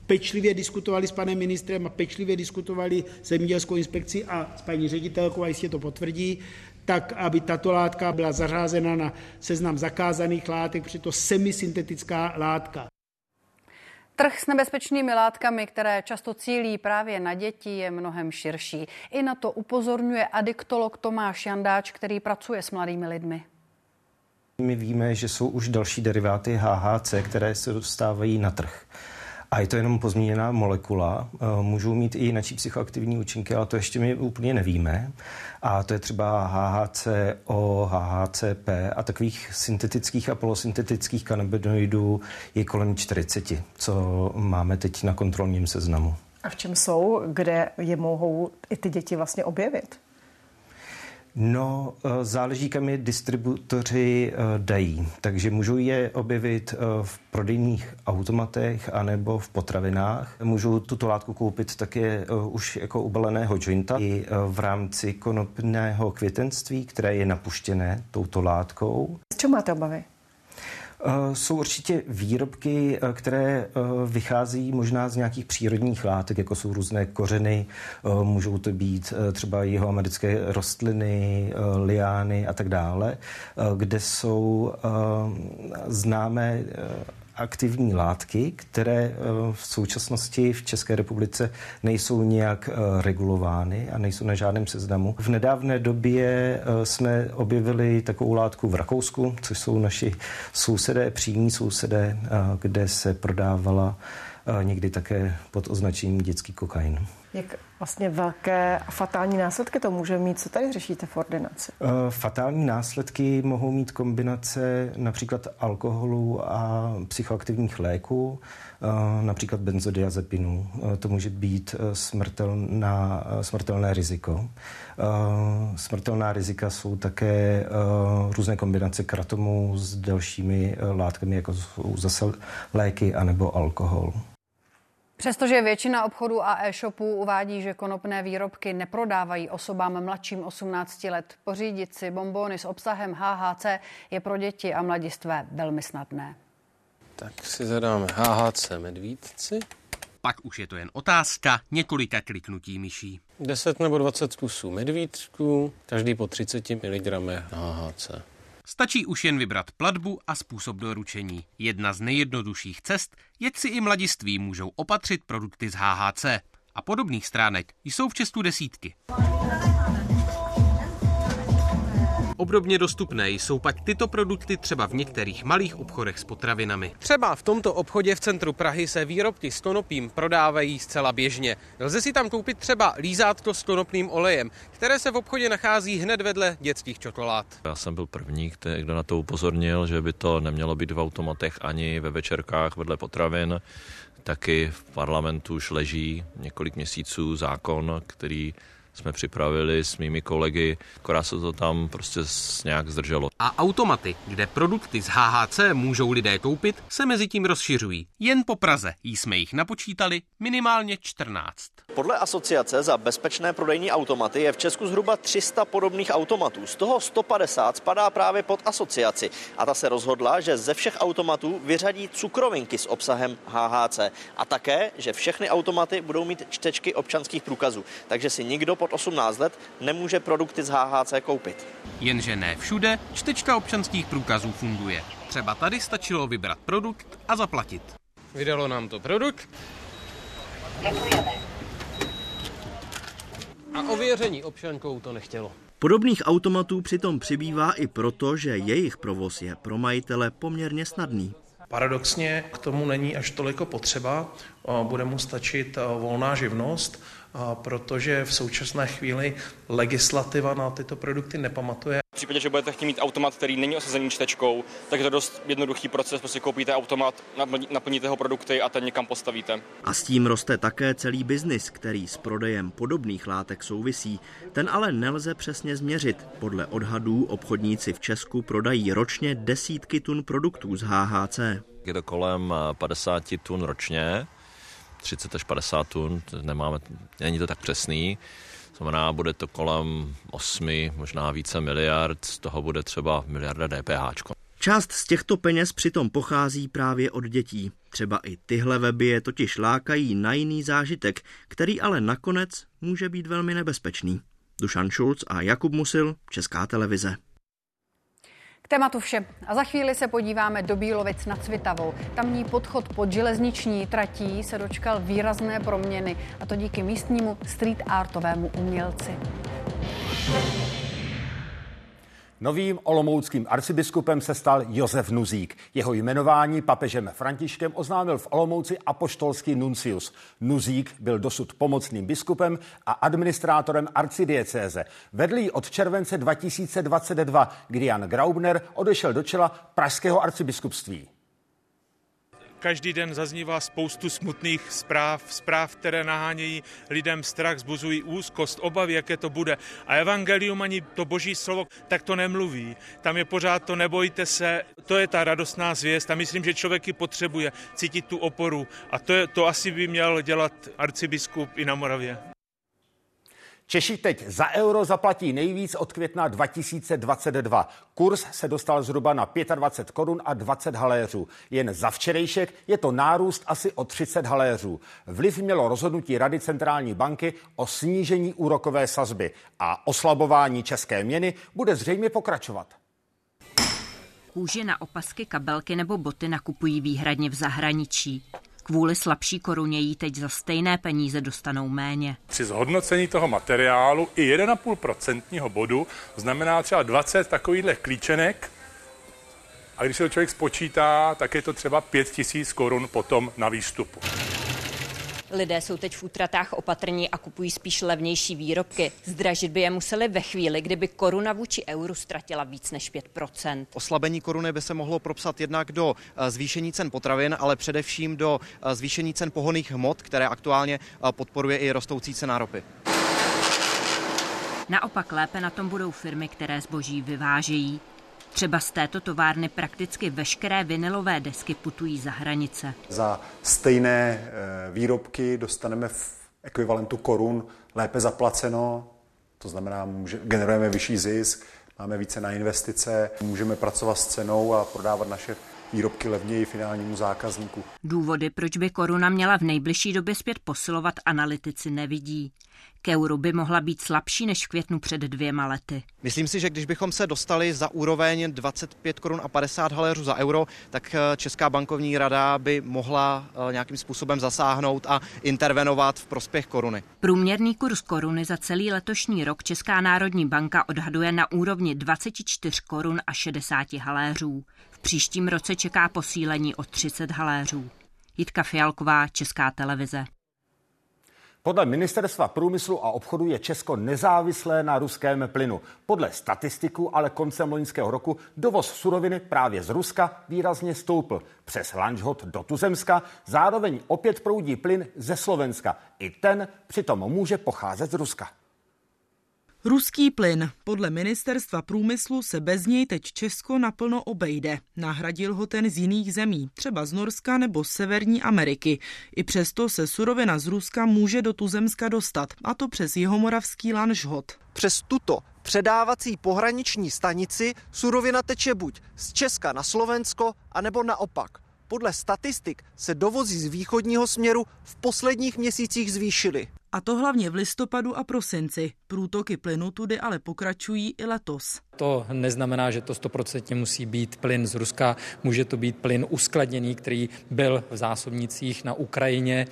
pečlivě diskutovali s panem ministrem a pečlivě diskutovali s zemědělskou inspekcí a s paní ředitelkou, a jistě to potvrdí, tak, aby tato látka byla zařazena na seznam zakázaných látek, protože to semisyntetická látka. Trh s nebezpečnými látkami, které často cílí právě na děti, je mnohem širší. I na to upozorňuje adiktolog Tomáš Jandáč, který pracuje s mladými lidmi. My víme, že jsou už další deriváty H H C, které se dostávají na trh. A je to jenom pozměněná molekula, můžou mít i jinačí psychoaktivní účinky, ale to ještě my úplně nevíme. A to je třeba H H C O, H H C P a takových syntetických a polosyntetických kanabinoidů je kolem čtyřicet, co máme teď na kontrolním seznamu. A v čem jsou, kde je mohou i ty děti vlastně objevit? No, záleží, kam je distributoři dají, takže můžou je objevit v prodejních automatech anebo v potravinách. Můžou tuto látku koupit také už jako ubaleného jointa i v rámci konopného květenství, které je napuštěné touto látkou. Z čeho máte obavy? Jsou určitě výrobky, které vychází možná z nějakých přírodních látek, jako jsou různé kořeny, můžou to být třeba jihoamerické rostliny, liány a tak dále, kde jsou známé aktivní látky, které v současnosti v České republice nejsou nijak regulovány a nejsou na žádném seznamu. V nedávné době jsme objevili takovou látku v Rakousku, což jsou naši sousedé, přímí sousedé, kde se prodávala někdy také pod označením dětský kokain. Jak vlastně velké a fatální následky to může mít? Co tady řešíte v ordinaci? E, fatální následky mohou mít kombinace například alkoholu a psychoaktivních léků, e, například benzodiazepinů. E, to může být smrtelná, smrtelné riziko. E, smrtelná rizika jsou také e, různé kombinace kratomů s dalšími látkami, jako jsou zase léky anebo alkohol. Přestože většina obchodů a e-shopů uvádí, že konopné výrobky neprodávají osobám mladším osmnácti let, pořídit si bonbony s obsahem H H C je pro děti a mladistvé velmi snadné. Tak si zadáme H H C medvídci. Pak už je to jen otázka několika kliknutí myší. deset nebo dvacet kusů medvídků, každý po třicet miligramů H H C. Stačí už jen vybrat platbu a způsob doručení. Jedna z nejjednodušších cest, jak si i mladiství můžou opatřit produkty z H H C. A podobných stránek jsou v Česku desítky. Obdobně dostupné jsou pak tyto produkty třeba v některých malých obchodech s potravinami. Třeba v tomto obchodě v centru Prahy se výrobky s konopím prodávají zcela běžně. Lze si tam koupit třeba lízátko s konopným olejem, které se v obchodě nachází hned vedle dětských čokolád. Já jsem byl první, kdo na to upozornil, že by to nemělo být v automatech ani ve večerkách vedle potravin. Taky v parlamentu už leží několik měsíců zákon, který jsme připravili s mými kolegy, akorát se to tam prostě nějak zdrželo. A automaty, kde produkty z há há cé můžou lidé koupit, se mezi tím rozšiřují. Jen po Praze jsme jich napočítali minimálně čtrnáct. Podle asociace za bezpečné prodejní automaty je v Česku zhruba tři sta podobných automatů. Z toho sto padesát spadá právě pod asociaci. A ta se rozhodla, že ze všech automatů vyřadí cukrovinky s obsahem há há cé. A také, že všechny automaty budou mít čtečky občanských průkazů. Takže si nikdo pod osmnáct let nemůže produkty z há há cé koupit. Jenže ne všude čtečka občanských průkazů funguje. Třeba tady stačilo vybrat produkt a zaplatit. Vydalo nám to produkt. Děkujeme. A ověření občankou to nechtělo. Podobných automatů přitom přibývá i proto, že jejich provoz je pro majitele poměrně snadný. Paradoxně k tomu není až toliko potřeba, bude mu stačit volná živnost, protože v současné chvíli legislativa na tyto produkty nepamatuje. V případě, že budete chtít mít automat, který není osazený čtečkou, tak je to dost jednoduchý proces, prostě koupíte automat, naplníte ho produkty a ten někam postavíte. A s tím roste také celý biznis, který s prodejem podobných látek souvisí. Ten ale nelze přesně změřit. Podle odhadů obchodníci v Česku prodají ročně desítky tun produktů z há há cé. Je to kolem padesát tun ročně. třicet až padesát tun, nemáme, není to tak přesný. Znamená, bude to kolem osmi, možná více miliard, z toho bude třeba miliarda dé pé háčko. Část z těchto peněz přitom pochází právě od dětí. Třeba i tyhle weby je totiž lákají na jiný zážitek, který ale nakonec může být velmi nebezpečný. Dušan Šulc a Jakub Musil, Česká televize. K tématu vše. A za chvíli se podíváme do Bílovic nad Svitavou. Tamní podchod pod železniční tratí se dočkal výrazné proměny, a to díky místnímu street artovému umělci. Novým olomouckým arcibiskupem se stal Josef Nuzík. Jeho jmenování papežem Františkem oznámil v Olomouci apoštolský nuncius. Nuzík byl dosud pomocným biskupem a administrátorem arcidiecéze. Vedl ji od července dva tisíce dvacet dva, kdy Jan Graubner odešel do čela pražského arcibiskupství. Každý den zaznívá spoustu smutných zpráv, zpráv, které nahánějí lidem strach, zbuzují úzkost, obavy, jaké to bude. A evangelium ani to boží slovo tak to nemluví. Tam je pořád to nebojte se, to je ta radostná zvěst a myslím, že člověk ji potřebuje cítit tu oporu a to, je, to asi by měl dělat arcibiskup i na Moravě. Češi teď za euro zaplatí nejvíc od května dva tisíce dvacet dva. Kurz se dostal zhruba na dvacet pět korun a dvacet haléřů. Jen za včerejšek je to nárůst asi o třicet haléřů. Vliv mělo rozhodnutí Rady centrální banky o snížení úrokové sazby a oslabování české měny bude zřejmě pokračovat. Kůži na opasky, kabelky nebo boty nakupují výhradně v zahraničí. Kvůli slabší koruně jí teď za stejné peníze dostanou méně. Při zhodnocení toho materiálu i jeden a půl procentního bodu znamená třeba dvacet takovýchhle klíčenek. A když se to člověk spočítá, tak je to třeba pět tisíc korun potom na výstupu. Lidé jsou teď v útratách opatrní a kupují spíš levnější výrobky. Zdražit by je museli ve chvíli, kdyby koruna vůči euru ztratila víc než pět procent. Oslabení koruny by se mohlo propsat jednak do zvýšení cen potravin, ale především do zvýšení cen pohonných hmot, které aktuálně podporuje i rostoucí cena ropy. Naopak lépe na tom budou firmy, které zboží vyvážejí. Třeba z této továrny prakticky veškeré vinylové desky putují za hranice. Za stejné výrobky dostaneme v ekvivalentu korun lépe zaplaceno, to znamená, že generujeme vyšší zisk, máme více na investice, můžeme pracovat s cenou a prodávat naše výrobky levněji finálnímu zákazníku. Důvody, proč by koruna měla v nejbližší době zpět posilovat, analytici nevidí. K euru by mohla být slabší než v květnu před dvěma lety. Myslím si, že když bychom se dostali za úroveň dvacet pět korun a padesát haléřů za euro, tak Česká bankovní rada by mohla nějakým způsobem zasáhnout a intervenovat v prospěch koruny. Průměrný kurz koruny za celý letošní rok Česká národní banka odhaduje na úrovni dvacet čtyři korun a šedesát haléřů. V příštím roce čeká posílení o třicet haléřů. Jitka Fialková, Česká televize. Podle Ministerstva průmyslu a obchodu je Česko nezávislé na ruském plynu. Podle statistiků ale koncem loňského roku dovoz suroviny právě z Ruska výrazně stoupl. Přes Lanžhot do Tuzemska zároveň opět proudí plyn ze Slovenska. I ten přitom může pocházet z Ruska. Ruský plyn. Podle Ministerstva průmyslu se bez něj teď Česko naplno obejde. Nahradil ho ten z jiných zemí, třeba z Norska nebo z Severní Ameriky. I přesto se surovina z Ruska může do Tuzemska dostat, a to přes jihomoravský Lanžhot. Přes tuto předávací pohraniční stanici surovina teče buď z Česka na Slovensko, anebo naopak. Podle statistik se dovozy z východního směru v posledních měsících zvýšily. A to hlavně v listopadu a prosinci. Průtoky plynu tudy ale pokračují i letos. To neznamená, že to stoprocentně musí být plyn z Ruska. Může to být plyn uskladněný, který byl v zásobnicích na Ukrajině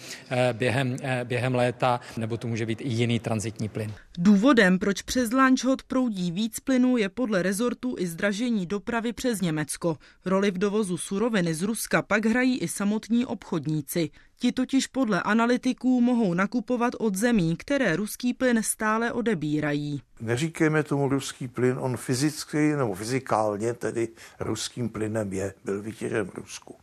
během, během léta, nebo to může být i jiný tranzitní plyn. Důvodem, proč přes Lanžhot proudí víc plynu, je podle rezortu i zdražení dopravy přes Německo. Roli v dovozu suroviny z Ruska pak hrají i samotní obchodníci. Ti totiž podle analytiků mohou nakupovat od zemí, které ruský plyn stále odebírají. Neříkejme tomu ruský plyn, on fyzicky nebo fyzikálně tedy ruským plynem je, byl vytěžen v Rusku.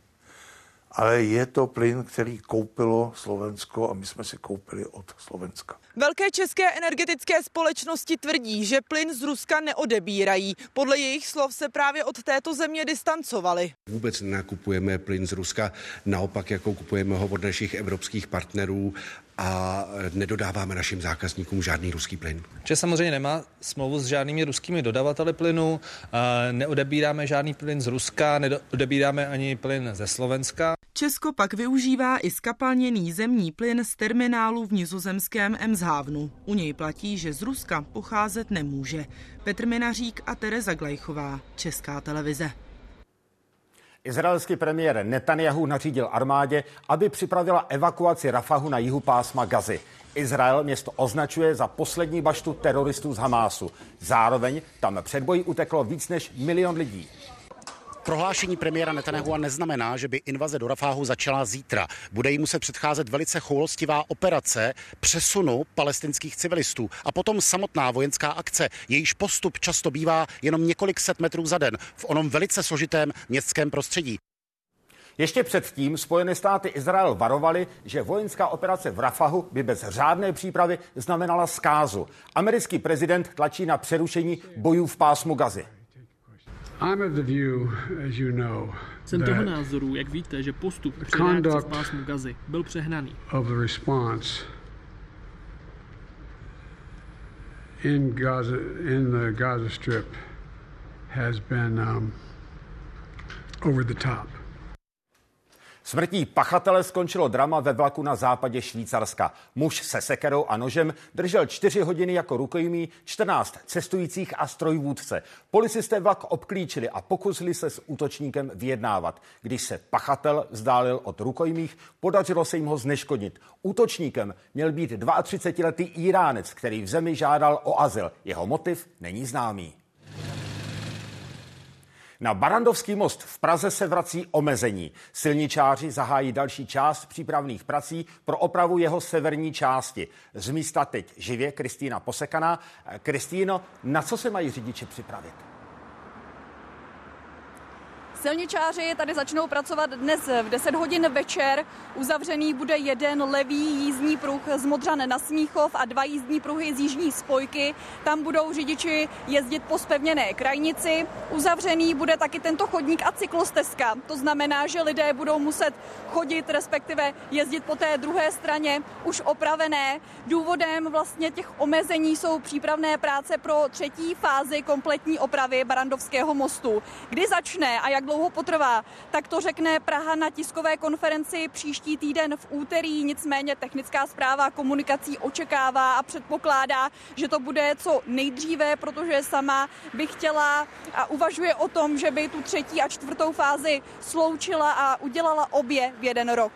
Ale je to plyn, který koupilo Slovensko a my jsme si koupili od Slovenska. Velké české energetické společnosti tvrdí, že plyn z Ruska neodebírají. Podle jejich slov se právě od této země distancovali. Vůbec nakupujeme plyn z Ruska, naopak jako kupujeme ho od našich evropských partnerů a nedodáváme našim zákazníkům žádný ruský plyn. Česko samozřejmě nemá smlouvu s žádnými ruskými dodavateli plynu, neodebíráme žádný plyn z Ruska, neodebíráme ani plyn ze Slovenska. Česko pak využívá i skapalněný zemní plyn z terminálu v nizozemském Emshávnu. U něj platí, že z Ruska pocházet nemůže. Petr Minařík a Tereza Glejchová, Česká televize. Izraelský premiér Netanyahu nařídil armádě, aby připravila evakuaci Rafahu na jihu pásma Gazy. Izrael město označuje za poslední baštu teroristů z Hamásu. Zároveň tam před boji uteklo víc než milion lidí. Prohlášení premiéra Netanyahu neznamená, že by invaze do Rafahu začala zítra. Bude jí muset předcházet velice choulostivá operace přesunu palestinských civilistů a potom samotná vojenská akce. Jejíž postup často bývá jenom několik set metrů za den v onom velice složitém městském prostředí. Ještě předtím Spojené státy Izrael varovaly, že vojenská operace v Rafahu by bez řádné přípravy znamenala zkázu. Americký prezident tlačí na přerušení bojů v pásmu Gazy. I'm of the view, as you know, Jsem toho názoru, jak víte, že postup při reakci v pásmu Gazy byl přehnaný. Of the response in Gaza, in the Gaza Strip has been um, over the top. Smrtí pachatele skončilo drama ve vlaku na západě Švýcarska. Muž se sekerou a nožem držel čtyři hodiny jako rukojmí čtrnáct cestujících a strojvůdce. Policisté vlak obklíčili a pokusili se s útočníkem vyjednávat. Když se pachatel vzdálil od rukojmích, podařilo se jim ho zneškodnit. Útočníkem měl být třicetidvouletý Iránec, který v zemi žádal o azyl. Jeho motiv není známý. Na Barrandovský most v Praze se vrací omezení. Silničáři zahájí další část přípravných prací pro opravu jeho severní části. Z místa teď živě Kristýna Posekaná. Kristýno, na co se mají řidiči připravit? Silničáři tady začnou pracovat dnes v deset hodin večer. Uzavřený bude jeden levý jízdní pruh z Modřan na Smíchov a dva jízdní pruhy z Jižní Spojky. Tam budou řidiči jezdit po zpevněné krajnici. Uzavřený bude taky tento chodník a cyklostezka. To znamená, že lidé budou muset chodit, respektive jezdit po té druhé straně už opravené. Důvodem vlastně těch omezení jsou přípravné práce pro třetí fázi kompletní opravy Barrandovského mostu. Kdy začne a jak dlouho potrvá, tak to řekne Praha na tiskové konferenci příští týden v úterý. Nicméně technická správa komunikací očekává a předpokládá, že to bude co nejdříve, protože sama by chtěla a uvažuje o tom, že by tu třetí a čtvrtou fázi sloučila a udělala obě v jeden rok.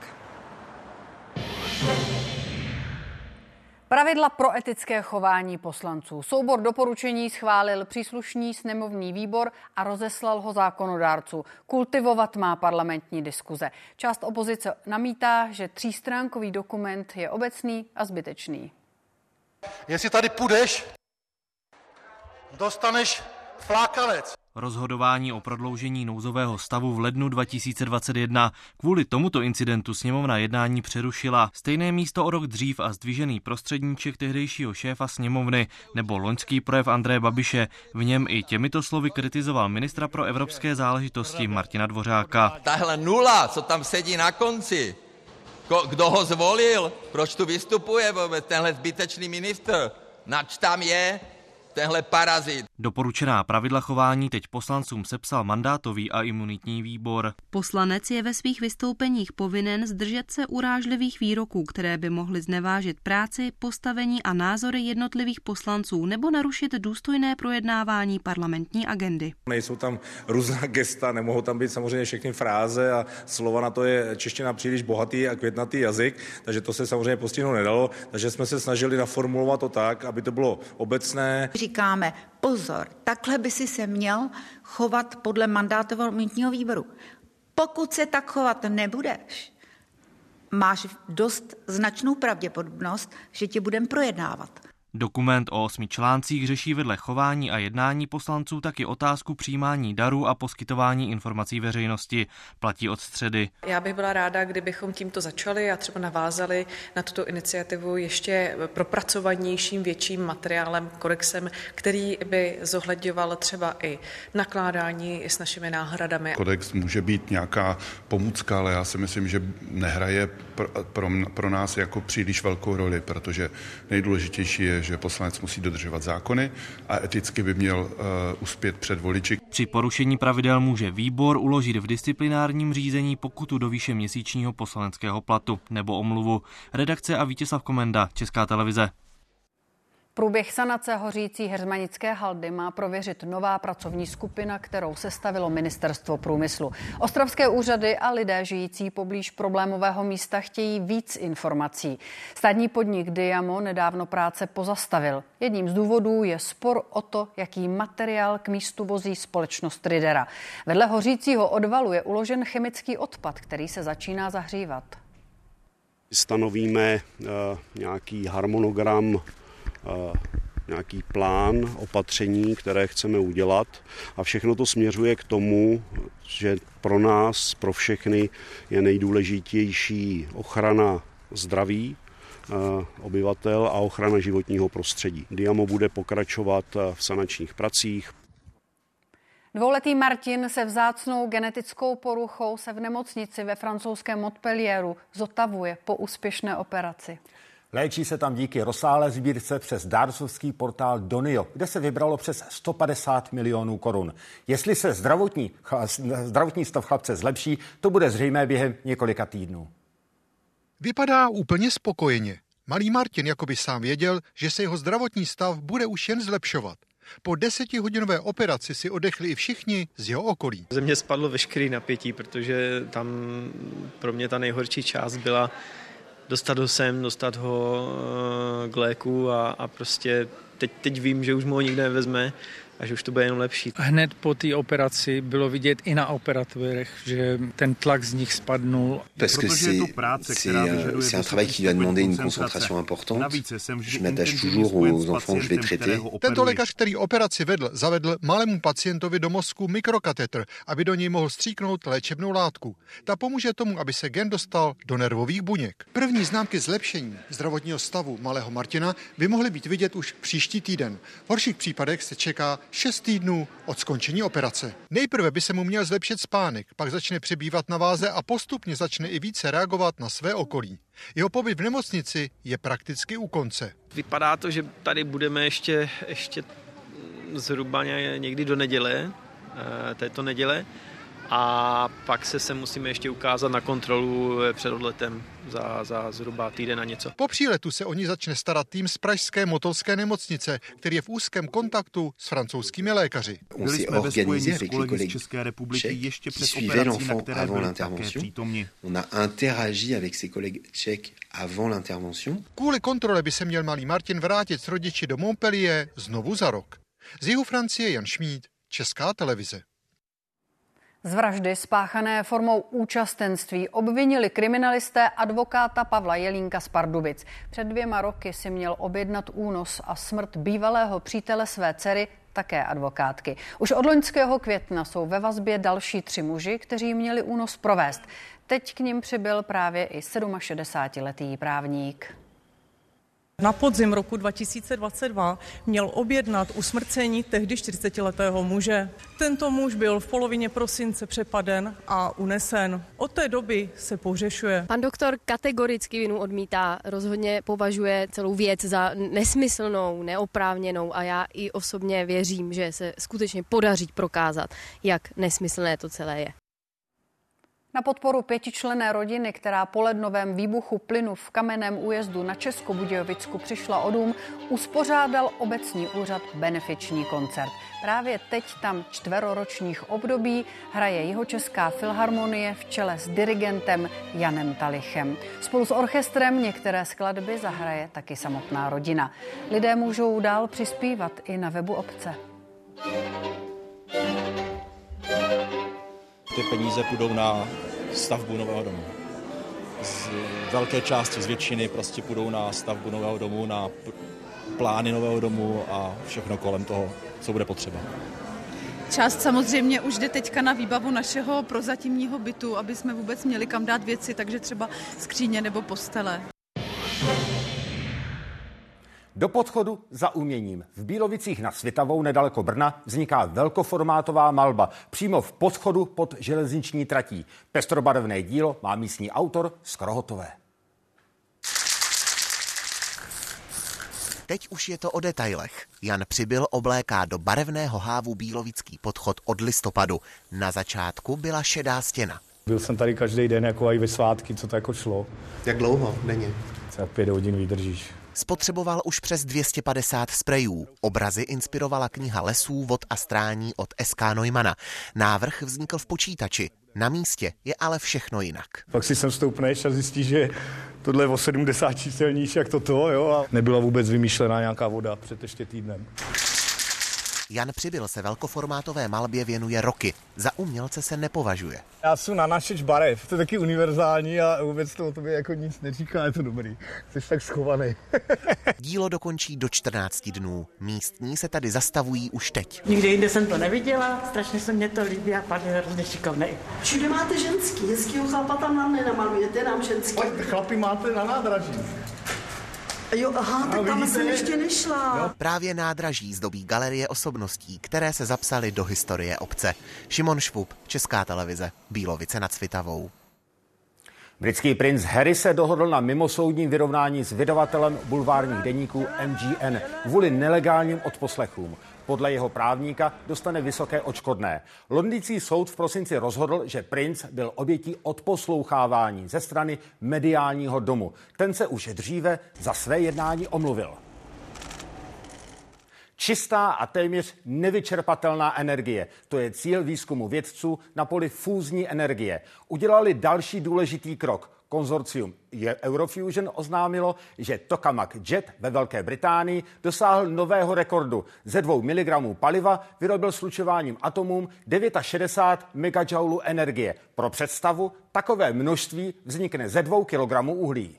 Pravidla pro etické chování poslanců. Soubor doporučení schválil příslušný sněmovní výbor a rozeslal ho zákonodárců. Kultivovat má parlamentní diskuze. Část opozice namítá, že třístránkový dokument je obecný a zbytečný. Jestli tady půjdeš, dostaneš flákanec. Rozhodování o prodloužení nouzového stavu v lednu dva tisíce dvacet jedna. Kvůli tomuto incidentu sněmovna jednání přerušila. Stejné místo o rok dřív a zdvižený prostředníček tehdejšího šéfa sněmovny nebo loňský projev Andreje Babiše. V něm i těmito slovy kritizoval ministra pro evropské záležitosti Martina Dvořáka. Tahle nula, co tam sedí na konci, Ko, kdo ho zvolil, proč tu vystupuje tenhle zbytečný ministr, nač tam je? Tenhle parazit. Doporučená pravidla chování teď poslancům sepsal mandátový a imunitní výbor. Poslanec je ve svých vystoupeních povinen zdržet se urážlivých výroků, které by mohly znevážit práci, postavení a názory jednotlivých poslanců nebo narušit důstojné projednávání parlamentní agendy. Nejsou tam různá gesta, nemohou tam být samozřejmě všechny fráze a slova, na to je čeština příliš bohatý a květnatý jazyk, takže to se samozřejmě postihnout nedalo, takže jsme se snažili naformulovat to tak, aby to bylo obecné. Říkáme, pozor, takhle by si se měl chovat podle mandátového imunitního výboru. Pokud se tak chovat nebudeš, máš dost značnou pravděpodobnost, že tě budeme projednávat. Dokument o osmi článcích řeší vedle chování a jednání poslanců taky otázku přijímání darů a poskytování informací veřejnosti. Platí od středy. Já bych byla ráda, kdybychom tímto začali a třeba navázali na tuto iniciativu ještě propracovanějším větším materiálem, kodexem, který by zohledňoval třeba i nakládání s našimi náhradami. Kodex může být nějaká pomůcka, ale já si myslím, že nehraje pro, pro, pro nás jako příliš velkou roli, protože nejdůležitější je, že poslanec musí dodržovat zákony a eticky by měl uh, uspět před voliči. Při porušení pravidel může výbor uložit v disciplinárním řízení pokutu do výše měsíčního poslaneckého platu nebo omluvu. Redakce a Vítězslav Komenda, Česká televize. Průběh sanace hořící heřmanické haldy má prověřit nová pracovní skupina, kterou sestavilo Ministerstvo průmyslu. Ostravské úřady a lidé žijící poblíž problémového místa chtějí víc informací. Státní podnik Diamo nedávno práce pozastavil. Jedním z důvodů je spor o to, jaký materiál k místu vozí společnost Ridera. Vedle hořícího odvalu je uložen chemický odpad, který se začíná zahřívat. Stanovíme uh, nějaký harmonogram, nějaký plán, opatření, které chceme udělat, a všechno to směřuje k tomu, že pro nás, pro všechny je nejdůležitější ochrana zdraví obyvatel a ochrana životního prostředí. Diamo bude pokračovat v sanačních pracích. Dvouletý Martin se vzácnou genetickou poruchou se v nemocnici ve francouzském Montpellieru zotavuje po úspěšné operaci. Léčí se tam díky rozsáhlé sbírce přes dárcovský portál Donio, kde se vybralo přes sto padesát milionů korun. Jestli se zdravotní, zdravotní stav chlapce zlepší, to bude zřejmé během několika týdnů. Vypadá úplně spokojeně. Malý Martin jakoby sám věděl, že se jeho zdravotní stav bude už jen zlepšovat. Po desetihodinové operaci si odechli i všichni z jeho okolí. Ze mě spadlo veškerý napětí, protože tam pro mě ta nejhorší část byla dostat ho sem, dostat ho k léku a, a prostě teď, teď vím, že už mu ho nikde nevezme a že už to bude jenom lepší. Hned po té operaci bylo vidět i na operativech, že ten tlak z nich spadnul. Protože je to práce, která vyžaduje dostatečnou koncentraci. Navíc se může intenzivně spojit s pacientem. Tento lékař, který operaci vedl, zavedl malému pacientovi do mozku mikrokatetr, aby do něj mohl stříknout léčebnou látku. Ta pomůže tomu, aby se gen dostal do nervových buněk. První známky zlepšení zdravotního stavu malého Martina by mohly být vidět už příští týden. V horších případech se čeká šest týdnů od skončení operace. Nejprve by se mu měl zlepšit spánek, pak začne přibývat na váze a postupně začne i více reagovat na své okolí. Jeho pobyt v nemocnici je prakticky u konce. Vypadá to, že tady budeme ještě, ještě zhruba někdy do neděle, této neděle. a pak se sem musíme ještě ukázat na kontrolu před odletem za, za zhruba týden a něco. Po příletu se o ní začne starat tým z pražské Motolské nemocnice, který je v úzkém kontaktu s francouzskými lékaři. Byli jsme ve spojení s kolegy z České republiky ještě před operací, na které byli také přítomni. On a interagi avec ses collègues tchèques avant l'intervention. Kvůli kontrole by se měl malý Martin vrátit s rodiči do Montpellier znovu za rok. Z jihu Francie Jan Šmíd, Česká televize. Z vraždy spáchané formou účastenství obvinili kriminalisté advokáta Pavla Jelínka z Pardubic. Před dvěma roky si měl objednat únos a smrt bývalého přítele své dcery, také advokátky. Už od loňského května jsou ve vazbě další tři muži, kteří měli únos provést. Teď k nim přibyl právě i šedesátisedmiletý právník. Na podzim roku dva tisíce dvacet dva měl objednat usmrcení tehdy čtyřicetiletého muže. Tento muž byl v polovině prosince přepaden a unesen. Od té doby se pohřešuje. Pan doktor kategoricky vinu odmítá, rozhodně považuje celou věc za nesmyslnou, neoprávněnou a já i osobně věřím, že se skutečně podaří prokázat, jak nesmyslné to celé je. Na podporu pětičlenné rodiny, která po lednovém výbuchu plynu v Kamenném Újezdu na Českobudějovicku přišla o dům, uspořádal obecní úřad benefiční koncert. Právě teď tam čtveroročních období hraje Jihočeská filharmonie v čele s dirigentem Janem Talichem. Spolu s orchestrem některé skladby zahraje taky samotná rodina. Lidé můžou dál přispívat i na webu obce. Ty peníze půjdou na stavbu nového domu. Z velké části, z většiny prostě půjdou na stavbu nového domu, na plány nového domu a všechno kolem toho, co bude potřeba. Část samozřejmě už jde teďka na výbavu našeho prozatímního bytu, aby jsme vůbec měli kam dát věci, takže třeba skříně nebo postele. Do podchodu za uměním. V Bílovicích nad Svitavou nedaleko Brna vzniká velkoformátová malba přímo v podchodu pod železniční tratí. Pestrobarevné dílo má místní autor z Krohotové. Teď už je to o detailech. Jan Přibyl obléká do barevného hávu bílovický podchod od listopadu. Na začátku byla šedá stěna. Byl jsem tady každý den, jako i ve svátky, co to jako šlo. Jak dlouho? Denně. Třeba pět hodin vydržíš. Spotřeboval už přes dvě stě padesát sprejů. Obrazy inspirovala kniha Lesů, vod a strání od S K Neumana. Návrh vznikl v počítači. Na místě je ale všechno jinak. Pak si sem stoupneš a zjistíš, že tohle je o sedmdesát číselníš jak toto, jo? A nebyla vůbec vymýšlená nějaká voda před ještě týdnem. Jan Přibyl se velkoformátové malbě věnuje roky. Za umělce se nepovažuje. Já jsem nanašeč barev, to je taky univerzální a vůbec to o tobě jako nic neříká, je to dobrý. Jsi tak schovaný. Dílo dokončí do čtrnácti dnů. Místní se tady zastavují už teď. Nikde jinde jsem to neviděla, strašně se mě to líbí a pan je hrozně šikovnej. Všude máte ženský, hezkýho chlapa tam nám nenamalujete, nám ženský. Chlapi máte na nádraží. Jo, aha, tak tam jsem ještě nešla. Právě nádraží zdobí galerie osobností, které se zapsaly do historie obce. Šimon Švup, Česká televize, Bílovice nad Svitavou. Britský princ Harry se dohodl na mimosoudním vyrovnání s vydavatelem bulvárních deníků M G N kvůli nelegálním odposlechům. Podle jeho právníka dostane vysoké odškodné. Londýnský soud v prosinci rozhodl, že princ byl obětí odposlouchávání ze strany mediálního domu. Ten se už dříve za své jednání omluvil. Čistá a téměř nevyčerpatelná energie. To je cíl výzkumu vědců na poli fúzní energie. Udělali další důležitý krok. Konzorcium Eurofusion oznámilo, že Tokamak Jet ve Velké Británii dosáhl nového rekordu. Ze dvou miligramů paliva vyrobil slučováním atomů šedesát devět megajoulů energie. Pro představu, takové množství vznikne ze dvou kilogramů uhlí.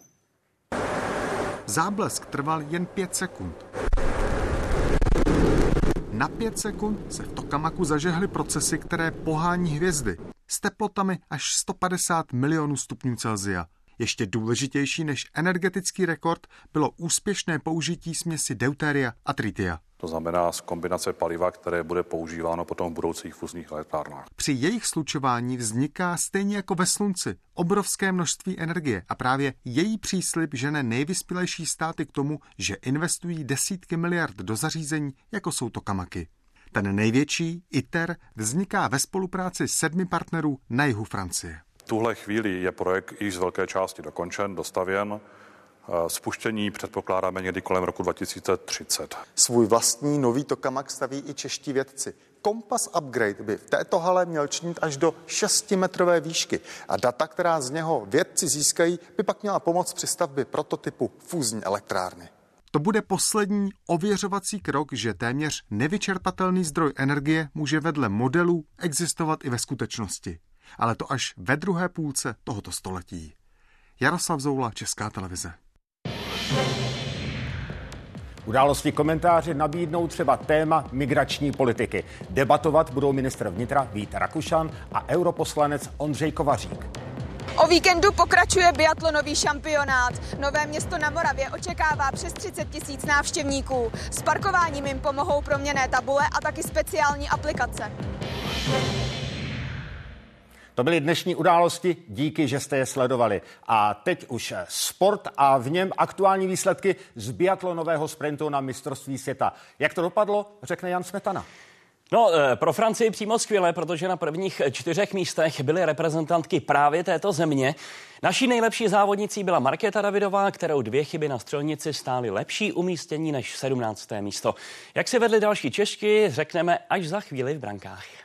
Záblesk trval jen pět sekund. Na pět sekund se v Tokamaku zažehly procesy, které pohání hvězdy s teplotami až sto padesát milionů stupňů Celsia. Ještě důležitější než energetický rekord bylo úspěšné použití směsi deutéria a tritia. To znamená z kombinace paliva, které bude používáno potom v budoucích fúzních elektrárnách. Při jejich slučování vzniká stejně jako ve slunci obrovské množství energie a právě její příslib žene nejvyspělejší státy k tomu, že investují desítky miliard do zařízení, jako jsou Tokamaky. Ten největší, ITER, vzniká ve spolupráci sedmi partnerů na jihu Francie. V tuhle chvíli je projekt již z velké části dokončen, dostavěn. Spuštění předpokládáme někdy kolem roku dva tisíce třicet. Svůj vlastní nový tokamak staví i čeští vědci. Kompas Upgrade by v této hale měl činit až do šestimetrové výšky a data, která z něho vědci získají, by pak měla pomoct při stavbě prototypu fúzní elektrárny. To bude poslední ověřovací krok, že téměř nevyčerpatelný zdroj energie může vedle modelů existovat i ve skutečnosti. Ale to až ve druhé půlce tohoto století. Jaroslav Zoula, Česká televize. Události komentáři nabídnou třeba téma migrační politiky. Debatovat budou ministr vnitra Vít Rakušan a europoslanec Ondřej Kovařík. O víkendu pokračuje biatlonový šampionát. Nové Město na Moravě očekává přes třicet tisíc návštěvníků. S parkováním jim pomohou proměnné tabule a taky speciální aplikace. To byly dnešní události, díky, že jste je sledovali. A teď už sport a v něm aktuální výsledky z biatlonového sprintu na mistrovství světa. Jak to dopadlo, řekne Jan Smetana. No, pro Francii přímo skvěle, protože na prvních čtyřech místech byly reprezentantky právě této země. Naší nejlepší závodnicí byla Markéta Davidová, kterou dvě chyby na střelnici stály lepší umístění než sedmnácté místo. Jak se vedly další Češky, řekneme až za chvíli v brankách.